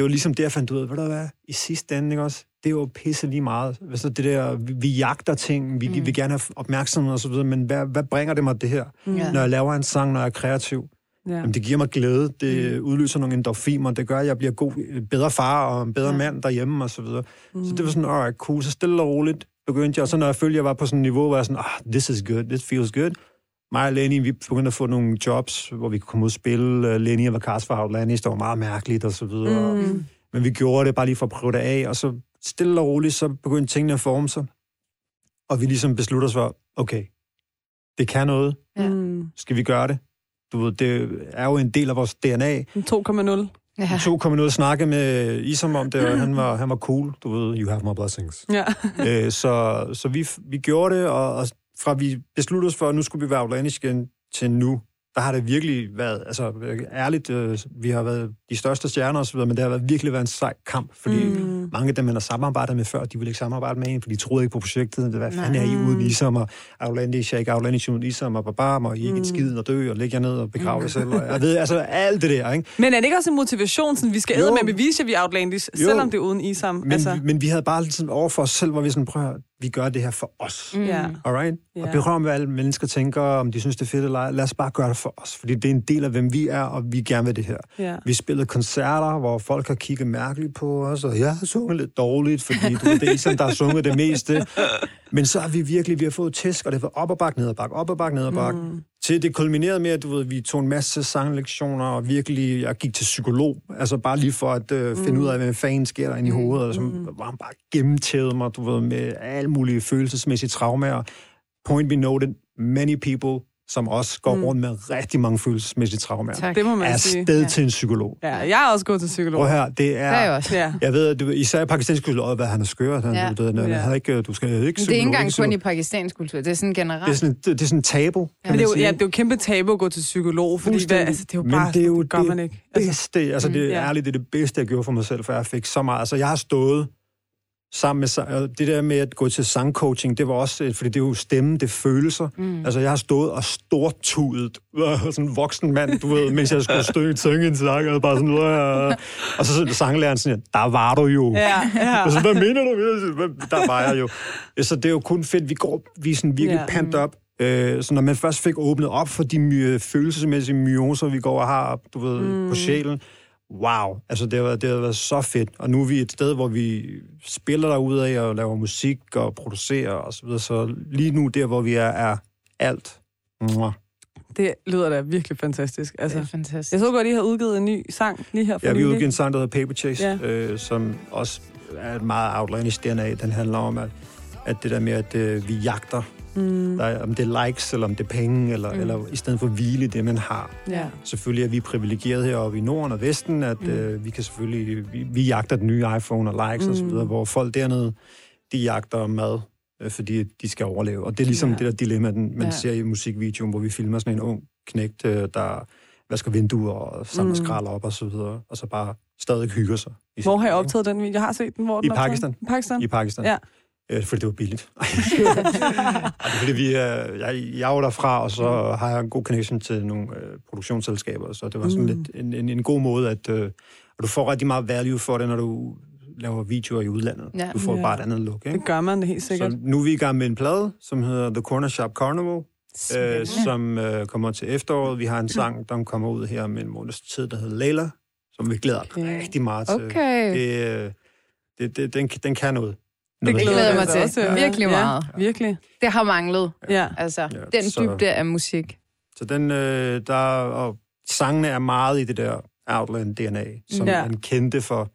var ligesom det, jeg fandt ud af, ved du hvad, i sidste ende, ikke også? Det er jo pisse lige meget. Altså det der, vi jagter ting, vi vil gerne have opmærksomhed og så videre, men hvad bringer det mig det her, når jeg laver en sang, når jeg er kreativ? Jamen, det giver mig glæde, det udløser nogle endorfiner, det gør, at jeg bliver bedre far og en bedre mand derhjemme og så videre. Så det var sådan, alright, cool, så stille og roligt begyndte jeg, og så når jeg følte, jeg var på sådan et niveau, hvor jeg sådan, this is good, this feels good. Mig og Lenny, vi begyndte at få nogle jobs, hvor vi kunne komme ud og spille. Lenny og Waqas fra Outlandish, det var meget mærkeligt og så videre. Men vi gjorde det bare lige for at prøve det af, og så stille og roligt, så begyndte tingene at forme sig. Og vi ligesom beslutter os for, okay, det kan noget. Ja. Skal vi gøre det? Du ved, det er jo en del af vores DNA. 2,0. Ja. 2,0 snakke med Isam om det, og han var cool. Du ved, you have my blessings. Ja. Så vi gjorde det, og fra vi besluttede os for, at nu skulle vi være outlandish igen, til nu, der har det virkelig været, altså ærligt, vi har været de største stjerner og så videre, men det har virkelig været en sej kamp, fordi mange af dem, man har samarbejdet med før, de ville ikke samarbejde med en, for de troede ikke på projektet, hvad fanden er I uden Isam, og Outlandish er ikke Outlandish uden Isam, og babam, og I ikke et skid, og dø, og læg jer ned og begrave jer selv, og jeg ved, altså alt det der, ikke? Men er det ikke også en motivation, sådan, vi skal æde med at bevise, at vi er Outlandish, selvom det er uden Isam? Men vi havde bare lidt over for os selv, hvor vi sådan prøver, vi gør det her for os. Alright? Og berør om, hvad alle mennesker tænker, om de synes, det er fedt eller ej. Lad os bare gøre det for os, fordi det er en del af, hvem vi er, og vi gerne vil det her. Vi spillede koncerter, hvor folk har kigget mærkeligt på os, og jeg har sunget lidt dårligt, fordi det er Isam, der har sunget det meste. Men så har vi virkelig, vi har fået tæsk, og det var op og bak, ned og bak, op og bak, ned og bak. Til det kulminerede med, at du ved, vi tog en masse sanglektioner, og virkelig, jeg gik til psykolog, altså bare lige for at finde ud af, hvad fanden sker der inde i hovedet, og så var han bare gennemtævet mig, du ved, med alle mulige følelsesmæssige traumer. Point we noted, many people som også går rundt med rigtig mange følelsesmæssige traumer, er afsted til en psykolog. Ja, jeg er også gået til psykolog. Og her, det er... Jeg også, ja. Jeg ved, at du, især pakistansk kultur, hvad han er skør. Du skal ikke psykolog. Det er ikke engang kun i pakistansk kultur, det er sådan generelt. Det er sådan tabu, kan man sige. Ja, det er jo kæmpe tabu at gå til psykolog, fordi hvad, altså, det er jo bare... Men det er jo det bedste. Altså, det er ærligt, det er det bedste, jeg gjorde for mig selv, for jeg fik så meget. Altså, jeg har stået sammen med det der med at gå til sangcoaching, det var også, fordi det er jo stemme, det følelser. Altså, jeg har stået og stortudet, sådan en voksen mand, du ved, mens jeg skulle synge en sang, og bare sådan, og så sanglæreren sådan, der var du jo. Og så, hvad mener du? Der var jeg jo. Så det er jo kun fedt, vi er sådan virkelig pant op. Så når man først fik åbnet op for de følelsesmæssige myonser, vi går og har, du ved, på sjælen, wow, altså det har været så fedt. Og nu er vi et sted, hvor vi spiller derudad og laver musik og producerer og så videre. Så lige nu der, hvor vi er alt. Det lyder da virkelig fantastisk. Altså, det er fantastisk. Jeg så godt, I har udgivet en ny sang lige her for nylig. Vi har udgivet en sang, der hedder Paper Chase, som også er et meget outlandish DNA. Den handler om, at det der med, at vi jagter. Der, om det er likes, eller om det er penge, eller i stedet for hvile det, man har. Yeah. Selvfølgelig er vi privilegeret heroppe i Norden og Vesten, at vi kan selvfølgelig... Vi jagter den nye iPhone og likes og så videre, hvor folk dernede, de jagter mad, fordi de skal overleve. Og det er ligesom det der dilemma, man ser i musikvideoen, hvor vi filmer sådan en ung knægt, der vasker vinduer og samler skralder op og så videre, og så bare stadig hygger sig. Hvor har jeg optaget den video? Jeg har set den, hvor den I Pakistan. Ja. Fordi det var billigt. Fordi jeg var derfra, og så har jeg en god connection til nogle produktionsselskaber, så det var sådan lidt en god måde, at du får rigtig meget value for det, når du laver videoer i udlandet. Ja. Du får bare et andet look, ikke? Det gør man, det helt sikkert. Så nu er vi i gang med en plade, som hedder The Corner Shop Carnival, som kommer til efteråret. Vi har en sang, der kommer ud her med en måneds tid, der hedder Layla, som vi glæder rigtig meget til. Den kan noget. Det glæder mig til. Virkelig meget. Ja, virkelig. Det har manglet. Ja. Altså, den dybde af musik. Så den, og sangene er meget i det der Outland-DNA, som han kendte for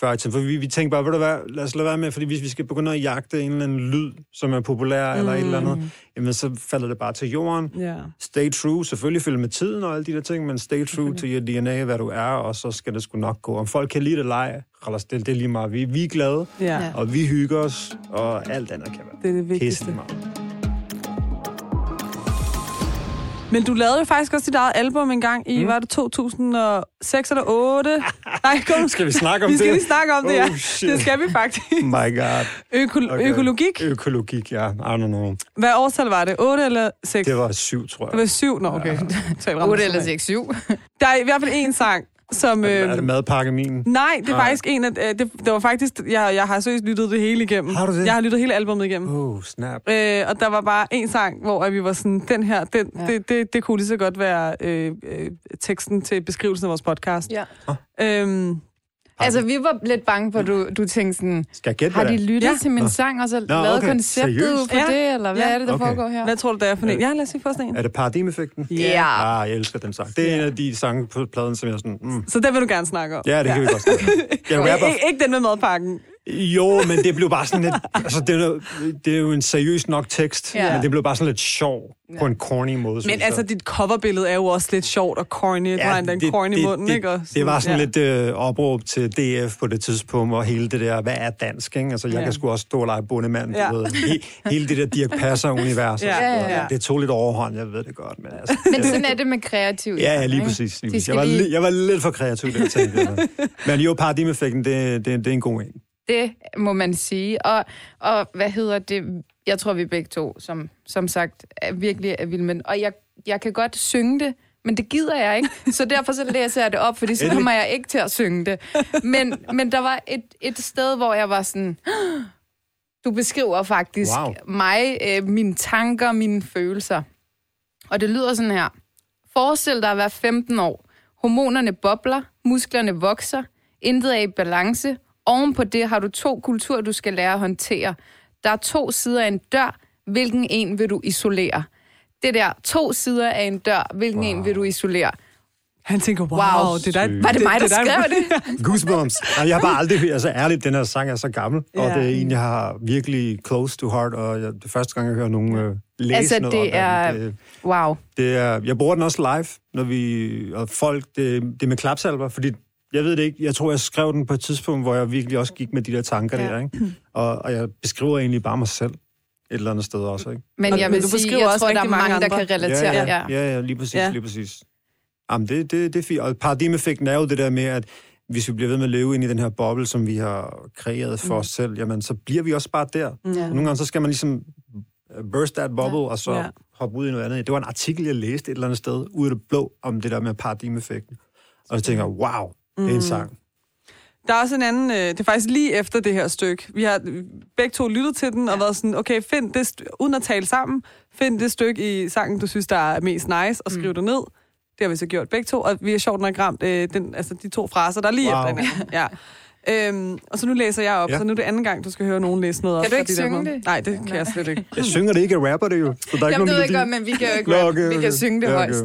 før i tiden. For vi tænkte bare, ved du hvad, lad os lade være med, fordi hvis vi skal begynde at jagte en eller anden lyd, som er populær eller et eller andet, jamen så falder det bare til jorden. Yeah. Stay true. Selvfølgelig følge med tiden og alle de der ting, men stay true til your DNA, hvad du er, og så skal det sgu nok gå. Om folk kan lide det, lege, det er lige meget. Vi er glade, og vi hygger os, og alt andet kan være. Det er det vigtigste. Men du lavede jo faktisk også dit eget album engang i, var det 2006 eller 2008? Nej, kom. Skal vi snakke om det? Vi skal lige snakke om det, shit. Det skal vi faktisk. My God. Økologik? Økologik, ja. I don't know. Hvad årstal var det? 8 eller 6? Det var 7, tror jeg. Det var 7? Nå, okay. Ja. 8 eller 6, 7. Der er i hvert fald en sang, som... er det madpakke min? Nej, det er faktisk en af... Det var faktisk... Jeg har seriøst lyttet det hele igennem. Har du det? Jeg har lyttet hele albumet igennem. Snap. Og der var bare en sang, hvor vi var sådan, den her... Det kunne lige så godt være teksten til beskrivelsen af vores podcast. Ja. Altså, vi var lidt bange på, at du tænkte sådan... Skal jeg gætte, har de lyttet til min sang, og så lavet konceptet på det? Eller hvad er det, der foregår her? Hvad tror du, der er for en? Ja, lad os se først en. Er det Paradigmeffekten? Ja. Jeg elsker den sang. Det er en af de sange på pladen, som jeg sådan... Så den vil du gerne snakke om? Ja, det kan vi godt snakke om. Ikke den med madpakken. Jo, men det blev bare sådan lidt... Altså, det er jo en seriøs nok tekst, men det blev bare sådan lidt sjov på en corny måde. Men altså, dit coverbillede er jo også lidt sjovt og corny. Ja, det var en corny munden, ikke? Og sådan, det var sådan lidt opråb til DF på det tidspunkt, og hele det der, hvad er dansk, ikke? Altså, jeg kan sgu også stå og lege bundemand, du ved. Hele det der Dirk Passer-univers. Det tog lidt overhånd, jeg ved det godt. Men, altså, men sådan er det med kreativ. Ja, lige præcis. Lige præcis. Jeg var lidt for kreativ, det jeg tænkte. Men jo, Paradigmeffekten, det er en god en. Det må man sige. Og hvad hedder det? Jeg tror, vi begge to, som sagt, er virkelig er vilde mænd. Og jeg kan godt synge det, men det gider jeg ikke. Så derfor så læser jeg det op, fordi så kommer jeg ikke til at synge det. Men der var et sted, hvor jeg var sådan... Du beskriver faktisk mig, mine tanker, mine følelser. Og det lyder sådan her. Forestil dig at være 15 år. Hormonerne bobler, musklerne vokser, intet er i balance... Oven på det har du 2 kulturer, du skal lære at håndtere. Der er 2 sider af en dør. Hvilken en vil du isolere? Det der, 2 sider af en dør. Hvilken en vil du isolere? Han tænker, wow det er der, var det mig, der skrev det? Goosebumps. Jeg har bare aldrig... Altså ærligt, den her sang er så gammel. Og det er en, jeg har virkelig close to heart. Og det første gang, jeg hører nogen læse altså, noget det op. Det er... Wow. Det er, jeg bruger den også live, når vi... Og folk, det er med klapsalver, fordi... Jeg ved det ikke. Jeg tror, jeg skrev den på et tidspunkt, hvor jeg virkelig også gik med de der tanker ja. Der, ikke? Og jeg beskriver egentlig bare mig selv et eller andet sted også, ikke? Men jeg vil sige, jeg tror, der er mange, der kan relatere. Ja, lige præcis, ja. Lige præcis. Jamen, det er fint. Og paradigmeffekten er jo det der med, at hvis vi bliver ved med at leve ind i den her boble, som vi har kreeret for os selv, jamen, så bliver vi også bare der. Ja. Nogle gange, så skal man ligesom burst that bubble, og så hoppe ud i noget andet. Det var en artikel, jeg læste et eller andet sted, ude af det blå, om det der med paradigmeffekten. Og så tænker jeg, wow. Det er en sang. Der er også en anden, det er faktisk lige efter det her stykke. Vi har begge to lyttet til den og været sådan, okay, find det, uden at tale sammen, find det stykke i sangen, du synes, der er mest nice, og skriv det ned. Det har vi så gjort begge to, og vi har sjovt nok ramt de to fraser, der er lige efter den. Ja. Og så nu læser jeg op, så nu er det anden gang, du skal høre nogen læse noget op. Kan du ikke synge det? Nej, det kan jeg slet ikke. Jeg synger det ikke, jeg rapper det jo. Så der er jamen, det ved jeg godt, men vi kan jo ikke okay. Vi kan synge det højst.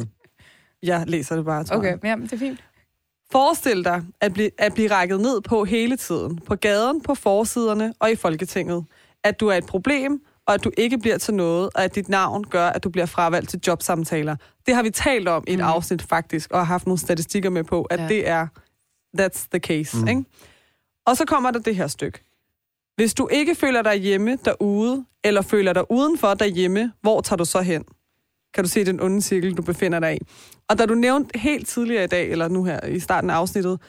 Jeg læser det bare, tror jeg. Okay, jamen, det er fint. Forestil dig at blive rækket ned på hele tiden. På gaden, på forsiderne og i Folketinget. At du er et problem, og at du ikke bliver til noget, og at dit navn gør, at du bliver fravalgt til jobsamtaler. Det har vi talt om i et afsnit faktisk, og har haft nogle statistikker med på, at det er that's the case. Ikke? Og så kommer der det her stykke. Hvis du ikke føler dig hjemme derude, eller føler dig udenfor derhjemme, hvor tager du så hen? Kan du se den onde cirkel, du befinder dig i. Og da du nævnte helt tidligere i dag, eller nu her i starten af afsnittet,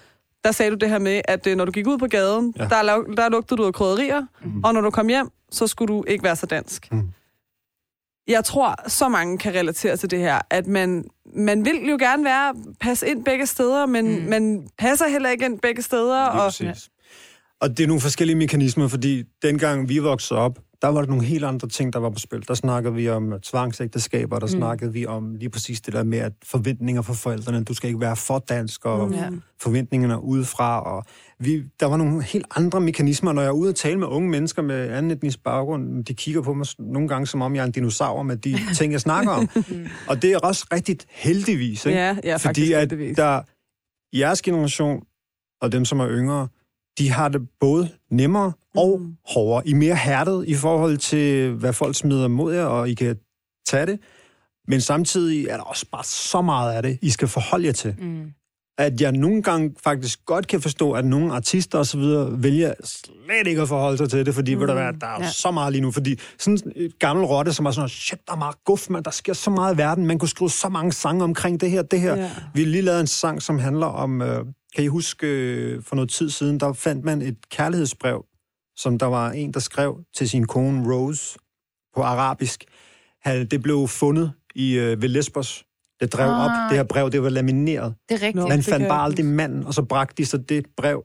der sagde du det her med, at når du gik ud på gaden, der lugtede du af krydderier, og når du kom hjem, så skulle du ikke være så dansk. Jeg tror, så mange kan relatere til det her, at man vil jo gerne passe ind begge steder, men man passer heller ikke ind begge steder. Og det er nogle forskellige mekanismer, fordi dengang vi voksede op, der var der nogle helt andre ting, der var på spil. Der snakkede vi om tvangsægteskaber, der snakkede vi om lige præcis det der med, at forventninger fra forældrene, du skal ikke være for dansk, og forventningerne udefra. Og der var nogle helt andre mekanismer. Når jeg er ude og tale med unge mennesker med anden etnisk baggrund, de kigger på mig nogle gange, som om jeg er en dinosaur med de ting, jeg snakker om. Og det er også rigtig heldigvis, ikke? Ja, fordi at der, jeres generation og dem, som er yngre, de har det både nemmere og hårdere. I mere hærdet i forhold til, hvad folk smider mod jer, og I kan tage det. Men samtidig er der også bare så meget af det, I skal forholde jer til. At jeg nogle gange faktisk godt kan forstå, at nogle artister osv. vælger slet ikke at forholde sig til det, fordi vil der være, der er så meget lige nu. Fordi sådan et gammel rotte, som er sådan, shit, der er meget guf, man, der sker så meget i verden, man kunne skrive så mange sange omkring det her. Ja. Vi har lige lavet en sang, som handler om... Kan I huske, for noget tid siden, der fandt man et kærlighedsbrev, som der var en, der skrev til sin kone Rose på arabisk. Det blev fundet ved Lesbos. Det drev op. Det her brev, det var lamineret. Det er rigtigt. Man fandt bare aldrig manden, og så bragte de så det brev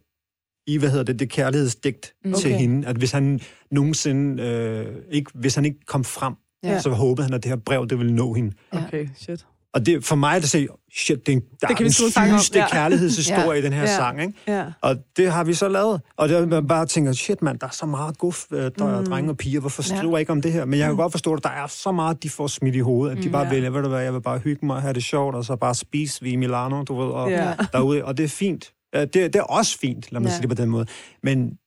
i, det kærlighedsdigt til hende. At hvis han nogensinde, hvis han ikke kom frem, så håbede han, at det her brev, det ville nå hende. Okay, shit. Og det for mig at se, shit, der er en sygeste kærlighedshistorie i den her sang, ikke? Ja. Og det har vi så lavet. Og der man bare tænker, shit mand, der er så meget guf, der er drenge og piger, hvorfor skriver jeg ikke om det her? Men jeg kan godt forstå, at der er så meget, de får smidt i hovedet, at de bare vælger, jeg vil bare hygge mig, have det sjovt, og så bare spise vi i Milano, du ved, og derude. Og det er fint. Det er også fint, lad mig sige det på den måde. Men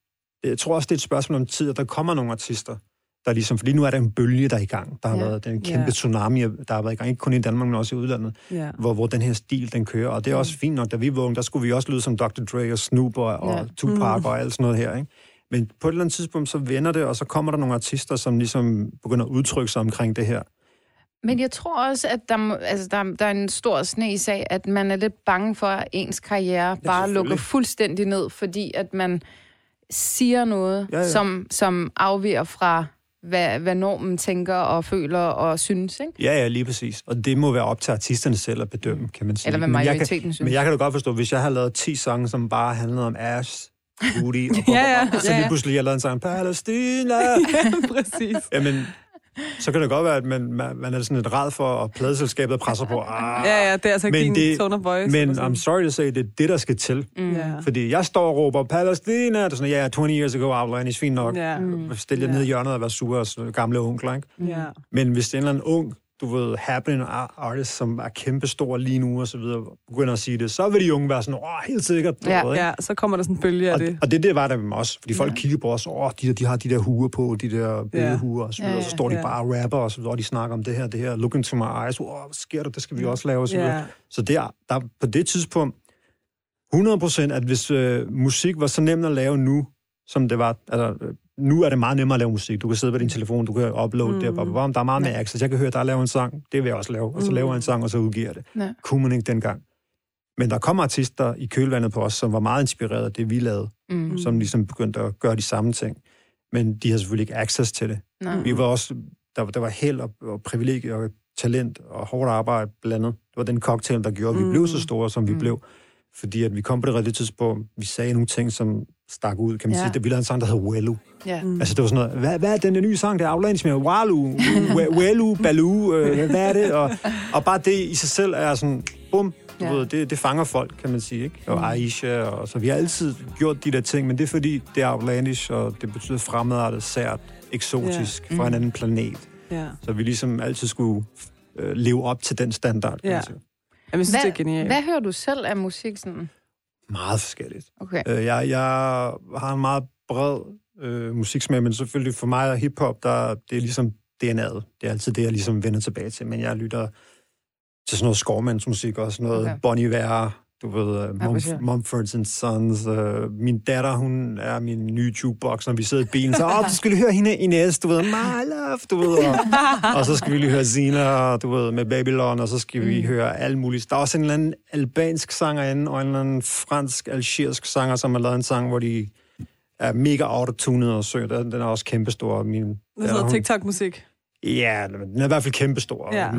jeg tror også, det er et spørgsmål om tid, at der kommer nogle artister, der ligesom, fordi nu er der en bølge, der er i gang. Der har været en kæmpe tsunami, der har været i gang. Ikke kun i Danmark, men også i udlandet, hvor den her stil, den kører. Og det er også fint nok, da vi var unge, der skulle vi også lyde som Dr. Dre og Snoop og Tupac og alt sådan noget her, ikke? Men på et eller andet tidspunkt, så vender det, og så kommer der nogle artister, som ligesom begynder at udtrykke sig omkring det her. Men jeg tror også, at der er en stor sne i sag, at man er lidt bange for, at ens karriere bare lukker fuldstændig ned, fordi at man siger noget, som afviger fra... Hvad normen tænker og føler og synes, ikke? Ja, lige præcis. Og det må være op til artisterne selv at bedømme, kan man sige. Eller hvad majoriteten synes. Men jeg kan da godt forstå, hvis jeg har lavet 10 sange, som bare handlede om Ash, Woody, og så lige pludselig har lavet en sang, Palæstina! Ja, præcis. Jamen, så kan det godt være, at man er sådan et rad for, at pladeselskabet presser på. Det er altså ikke din tone of voice. Men I'm sorry to say, det er det, der skal til. Fordi jeg står og råber, Palæstina, det er sådan, 20 years ago, Outlandish, fint nok. Stil jer ned i hjørnet og være sure og gamle onkler, ikke? Men hvis det er en eller anden ung, du ved, happening artists, som er kæmpestor lige nu og så videre, begynder at sige det, så vil de unge være sådan, helt sikkert. Ja, så kommer der sådan en bølge af det. Og det var der med os, fordi folk kigger på os, de har de der huer på, de der bølgehuer og så videre, og så står de bare og rapper og så videre, og de snakker om det her, Look Into My Eyes, hvad sker der, det skal vi også lave og så videre. Så der på det tidspunkt, 100%, at hvis musik var så nemt at lave nu, som det var, altså, nu er det meget nemmere at lave musik. Du kan sidde ved din telefon, du kan uploade det. Der er meget mere access. Jeg kan høre, der laver en sang. Det vil jeg også lave. Og så laver jeg en sang, og så udgiver det. Ja. Kunne man ikke dengang. Men der kom artister i kølvandet på os, som var meget inspireret af det, vi lavede. Mm. Som ligesom begyndte at gøre de samme ting. Men de havde selvfølgelig ikke access til det. Nej. Vi var også, der var held og privilegier og talent og hårdt arbejde blandet. Det var den cocktail, der gjorde, at vi blev så store, som vi blev. Fordi at vi kom på det rigtige tidspunkt, vi sagde nogle ting, som stak ud, kan man sige. Vi lavede en sang, der hed Wellu. Altså, det var sådan noget, hvad er den der nye sang, der er Outlandish med Walu, Wellu, Balu, hvad er det? Og bare det i sig selv er sådan, bum, du ved, det fanger folk, kan man sige, ikke? Og Aisha, og så vi har altid gjort de der ting, men det er fordi, det er Outlandish, og det betyder fremmedartet, sært, eksotisk, fra en anden planet. Så vi ligesom altid skulle leve op til den standard, kan man sige. Jamen, synes, hvad hører du selv af musik sådan? Meget forskelligt. Okay. Jeg har en meget bred musiksmag, men selvfølgelig for mig og hiphop, det er ligesom DNA'et. Det er altid det, jeg ligesom vender tilbage til. Men jeg lytter til sådan noget skovmandsmusik og sådan noget Bon Iver, du ved, Mumford & Sons. Min datter, hun er min nye jukebox, når vi sidder i bilen. Så så skal vi høre hende Ines, du ved, My Love, du ved. Og så skal vi lige høre Zina, du ved, med Babylon, og så skal vi høre alt muligt. Der er også en eller anden albansk sanger inde, og en eller anden fransk-algerisk sanger, som har lavet en sang, hvor de er mega autotunet og søgt. Den er også kæmpestor. Min datter, hun... TikTok-musik. Ja, den er i hvert fald kæmpestor. Ja.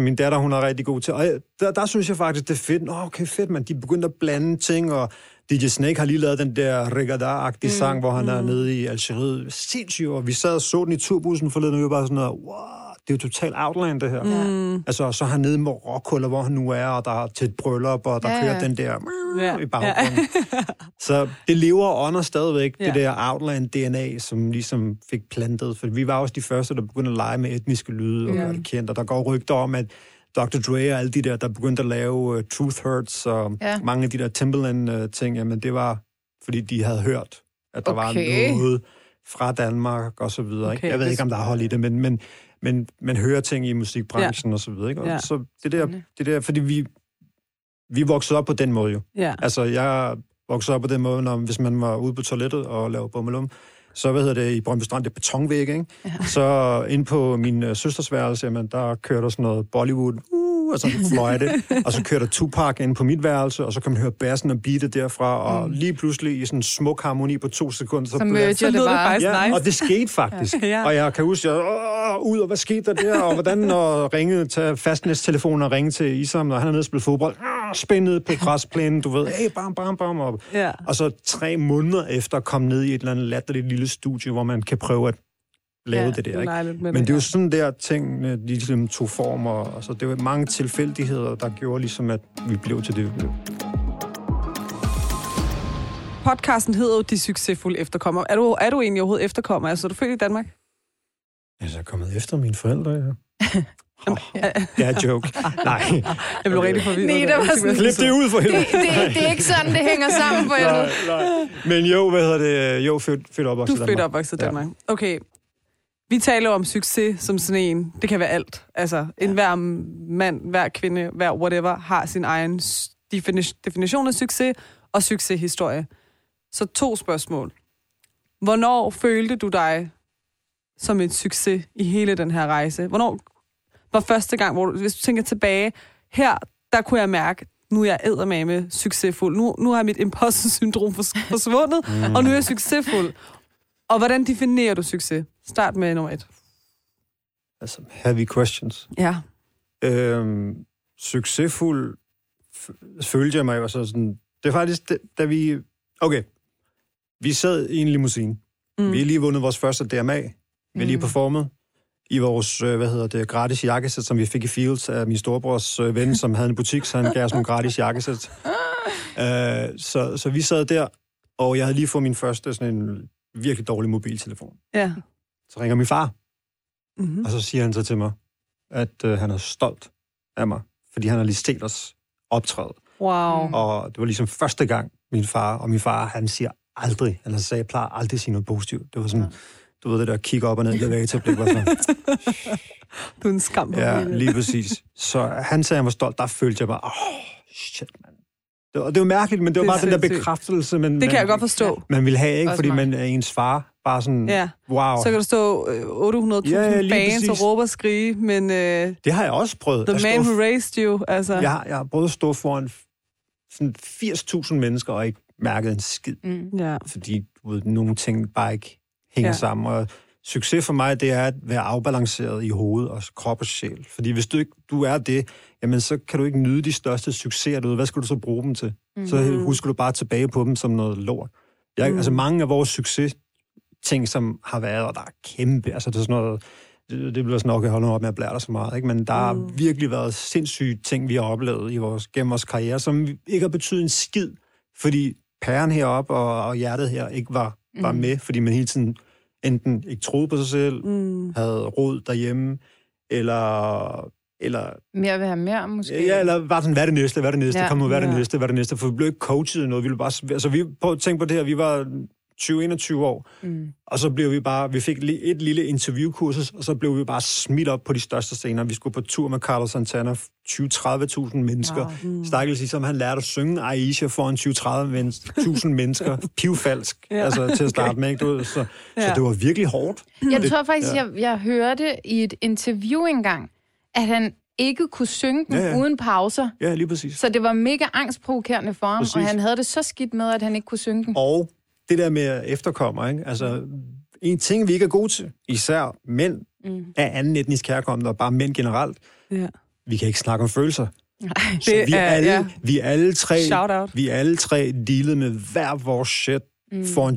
Min datter, hun er rigtig god til. Og der synes jeg faktisk, det er fedt. Okay, fedt, man. De begyndte at blande ting, og DJ Snake har lige lavet den der reggae-agtige sang, hvor han er nede i Algeriet. Sindssygt, og vi sad og så den i turbussen forleden, og vi var bare sådan noget, det er jo totalt outland, det her. Altså, så er han nede i Marokko, eller hvor han nu er, og der er til et bryllup, og der kører den der i baggrunden. Så det lever og ånder stadigvæk, det der outland-DNA, som ligesom fik plantet. For vi var også de første, der begyndte at lege med etniske lyde og gøre det kendt, og der går rygter om, at Dr. Dre og alle de der begyndte at lave Truth Hurts og mange af de der Timbaland-ting, jamen det var, fordi de havde hørt, at der var noget fra Danmark og så videre. Okay, jeg ved ikke, om der er hold i det, men man hører ting i musikbranchen og så videre. Ikke? Og så det der, fordi vi voksede op på den måde jo. Yeah. Altså, jeg voksede op på den måde, når hvis man var ude på toilettet og lavede bummelum, så, i Brøndby Strand, det er betonvæg, ikke? Ja. Så ind på min søsters værelse, jamen, der kører der sådan noget Bollywood, og så fløjte, og så kører der Tupac ind på mit værelse, og så kan man høre bassen og beatet derfra, og lige pludselig i sådan en smuk harmoni på 2 sekunder, så mødte jeg det bare. Ja, nice. Og det skete faktisk. Og jeg kan huske, ud, og hvad skete der der, og hvordan ringede til fastnæststelefonen og ringe til Isam, når han er nede og spille fodbold, spændet på græsplænen, du ved, bam, bam, bam, op. Og så 3 måneder efter kom ned i et eller andet latterligt lille studie, hvor man kan prøve at lave det der, ikke? Men det er jo sådan der ting, de ligesom tog form, og så det var mange tilfældigheder, der gjorde ligesom, at vi blev til det, vi blev. Podcasten hedder jo De Succesfulde Efterkommere. Er du egentlig overhovedet efterkommer? Altså, er du født i Danmark? Altså, jeg er kommet efter mine forældre, det er en joke. Nej. Jeg blev rigtig forvirret. Klip det ud for helvede. Det er ikke sådan, det hænger sammen for helvede. Nej. Men jo, Jo, født opvokset i Danmark. Du er født opvokset i Danmark. Okay. Vi taler om succes som sådan en. Det kan være alt. Altså, hver mand, hver kvinde, hver whatever, har sin egen definition af succes og succeshistorie. Så 2 spørgsmål. Hvornår følte du dig som en succes i hele den her rejse? Hvornår var første gang, hvor du, hvis du tænker tilbage, her, der kunne jeg mærke, nu er jeg eddermame succesfuld. Nu har mit imposter-syndrom forsvundet, og nu er jeg succesfuld. Og hvordan definerer du succes? Start med nummer 1. Altså, heavy questions. Ja. Succesfuld følte jeg mig jo sådan... Det er faktisk, da vi... Okay, vi sad i en limousine. Vi har lige vundet vores første DMA. Vi har lige performet i vores, gratis jakkesæt, som vi fik i Fields af min storebrors ven, som havde en butik, så han gav os nogle gratis jakkesæt. Så vi sad der, og jeg havde lige fået min første sådan en virkelig dårlig mobiltelefon. Ja. Så ringer min far, og så siger han så til mig, at han er stolt af mig, fordi han har lige set os optræde. Wow. Og det var ligesom første gang, min far, og min far, han siger aldrig, eller så sagde, jeg plejer aldrig at sige noget positivt. Det var sådan, du ved det der, kigge op og ned i elevatorblik, var sådan. Du er en skam. Ja, lige præcis. Så han sagde, han var stolt, der følte jeg bare, shit, mand. Og det var mærkeligt, men det var bare den der bekræftelse. Det kan jeg godt forstå. Man ville have, ikke? Fordi man er ens far. Bare sådan, ja. Wow. Så kan du stå 800.000 fans og råbe og skrige, men... det har jeg også prøvet. The man who raised you, altså. Jeg har prøvet at stå foran sådan 80.000 mennesker og ikke mærket en skid. Mm. Yeah. Fordi nogle ting bare ikke hænger sammen. Og succes for mig, det er at være afbalanceret i hoved og krop og sjæl. Fordi hvis du ikke er det, jamen så kan du ikke nyde de største succeser derude. Hvad skal du så bruge dem til? Mm. Så husker du bare tilbage på dem som noget lort. Altså mange af vores succes ting, som har været, og der er kæmpe, altså det er sådan noget, det bliver sådan nok, at holde op med at blære dig så meget, ikke? Men der har virkelig været sindssyge ting, vi har oplevet gennem vores karriere, som ikke har betydet en skid, fordi pæren heroppe og hjertet her ikke var med, fordi man hele tiden enten ikke troede på sig selv, havde rod derhjemme, eller mere vil have mere, måske. Ja, eller bare sådan, hvad er det næste, hvad er det næste, for vi blev ikke coachet noget, vi ville bare, altså vi tænkte på det her, vi var 20-21 år, og så blev vi bare, vi fik et lille interviewkursus, og så blev vi bare smidt op på de største scener. Vi skulle på tur med Carlos Santana, 20-30.000 mennesker. Wow. Stakkels Isam, han lærte at synge Aisha foran 20-30.000 mennesker. Pivfalsk, altså til at starte med, ikke? Så det var virkelig hårdt. Jeg tror faktisk, jeg hørte i et interview engang, at han ikke kunne synge den uden pauser. Ja, lige præcis. Så det var mega angstprovokerende for ham, præcis. Og han havde det så skidt med, at han ikke kunne synge den. Og det der med efterkommer, ikke? Altså, en ting, vi ikke er gode til, især mænd af anden etnisk herkomst, og bare mænd generelt, vi kan ikke snakke om følelser. Nej, så vi alle tre dealede med hver vores shit foran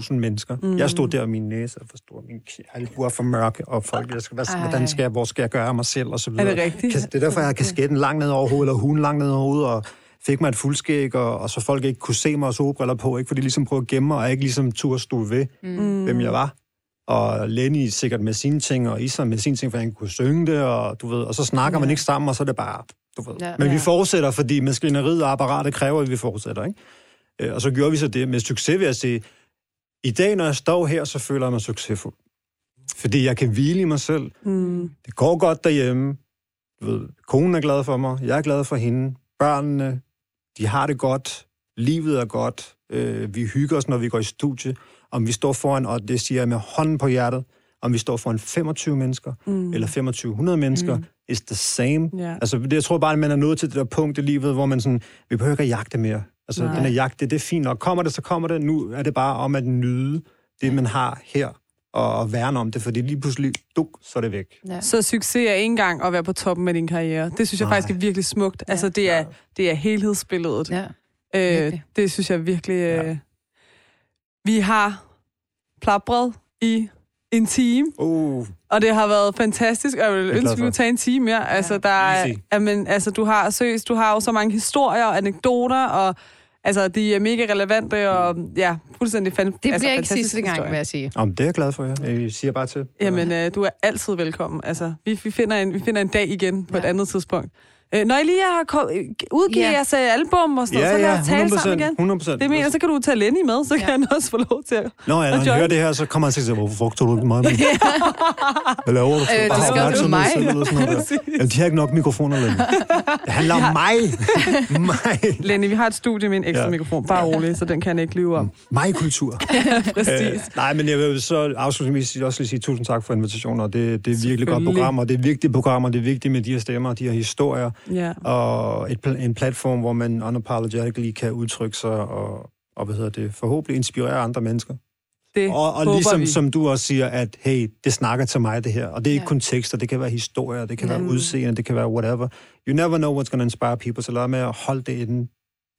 20-30.000 mennesker. Mm. Jeg stod der med min næse og forstod min albuer for mørke, og folk, hvor skal jeg gøre mig selv, og så videre. Er det rigtigt? Det er derfor, jeg har kasketten langt ned over hovedet, eller hunden langt ned over hovedet, og fik mig et fuldskæg, og så folk ikke kunne se mig og solbriller på, ikke? Fordi de ligesom prøvede at gemme mig, og ikke ligesom turde stå ved, hvem jeg var. Og Lenny sikkert med sine ting, og Isam med sine ting, for han kunne synge det, og, du ved, og så snakker man ikke sammen, og så er det bare... Du ved. Men vi fortsætter, fordi maskineriet og apparatet kræver, at vi fortsætter, ikke? Og så gjorde vi så det med succes, ved at sige, i dag, når jeg står her, så føler jeg mig succesfuld. Fordi jeg kan hvile i mig selv. Mm. Det går godt derhjemme. Du ved, konen er glad for mig, jeg er glad for hende, børnene, de har det godt, livet er godt, vi hygger os, når vi går i studie, om vi står foran, og det siger jeg med hånden på hjertet, om vi står foran 25 mennesker, eller 2500 mennesker, it's the same. Yeah. Altså, jeg tror bare, at man er nået til det der punkt i livet, hvor man sådan, vi behøver ikke at jagte mere. Altså, den her jagt, det er fint, og kommer det, så kommer det. Nu er det bare om at nyde det, man har her, og værne om det, fordi lige pludselig, så er det væk. Ja. Så succes er ikke engang at være på toppen af din karriere. Det synes jeg faktisk er virkelig smukt. Ja. Altså, det er helhedsbilledet. Ja. Det synes jeg virkelig... Vi har plapret i en time, og det har været fantastisk, og jeg vil ønske, at vi kunne tage en time mere. Altså, du har jo så mange historier og anekdoter, og altså, de er mega relevante, og fuldstændig fantastisk. Det bliver ikke sidste gang, vil jeg sige. Jamen, det er jeg glad for, jeg siger bare til. Jamen, du er altid velkommen. Altså, vi finder en dag igen på et andet tidspunkt. Når I lige har udgivet jeres album og sådan noget, så lad os tale sammen igen. 100%. Det mener, så kan du tage Lenny med, så kan han også få lov til at... Nå ja, når han hører det her, så kommer han til at sige, hvorfor fuck tog du ikke meget med? Hvad laver du? Det skal du mig. Jamen, de har ikke nok mikrofoner, Lenny. Det handler om mig. Lenny, vi har et studie med en ekstra mikrofon, bare roligt, så den kan jeg ikke lyve om. Mig kultur. Præcis. Nej, men jeg vil så afslutningsvis også lige sige tusind tak for invitationen, og det er virkelig godt program, og det er vigtige programmer, det er vigtigt med de her stemmer og de her historier. Og en platform, hvor man unapologetically kan udtrykke sig og forhåbentlig inspirere andre mennesker. Det og ligesom vi. Som du også siger, at hey, det snakker til mig det her, og det er ikke kun tekster, det kan være historier, det kan være udseende, det kan være whatever. You never know what's gonna inspire people, så lad med at holde det inden.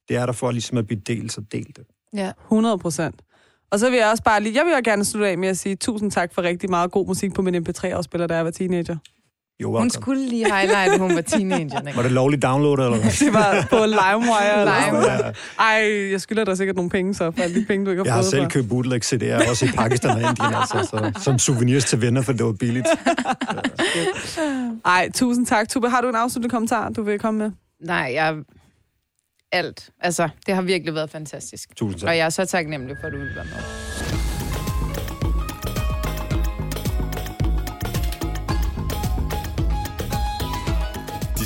Det er der for ligesom at blive delt, så del det. Ja, 100%. Og så vil jeg også bare lige, jeg vil gerne slutte af med at sige tusind tak for rigtig meget god musik på min MP3-afspiller, da jeg var teenager. Hun skulle lige highlighte, at hun var teenager. Var det lovligt downloadet, eller hvad? Det var på LimeWire. Ej, jeg skylder dig sikkert nogle penge, så for alle de penge, du ikke har fået. Jeg har selv købt bootleg CD'er, også i Pakistan og Indien, altså, så, som souvenirs til venner, for det var billigt. Ej, tusind tak, Tuba. Har du en afsluttende kommentar, du vil komme med? Nej, alt. Altså, det har virkelig været fantastisk. Tusind tak. Og jeg er så taknemmelig for, at du ville være med. De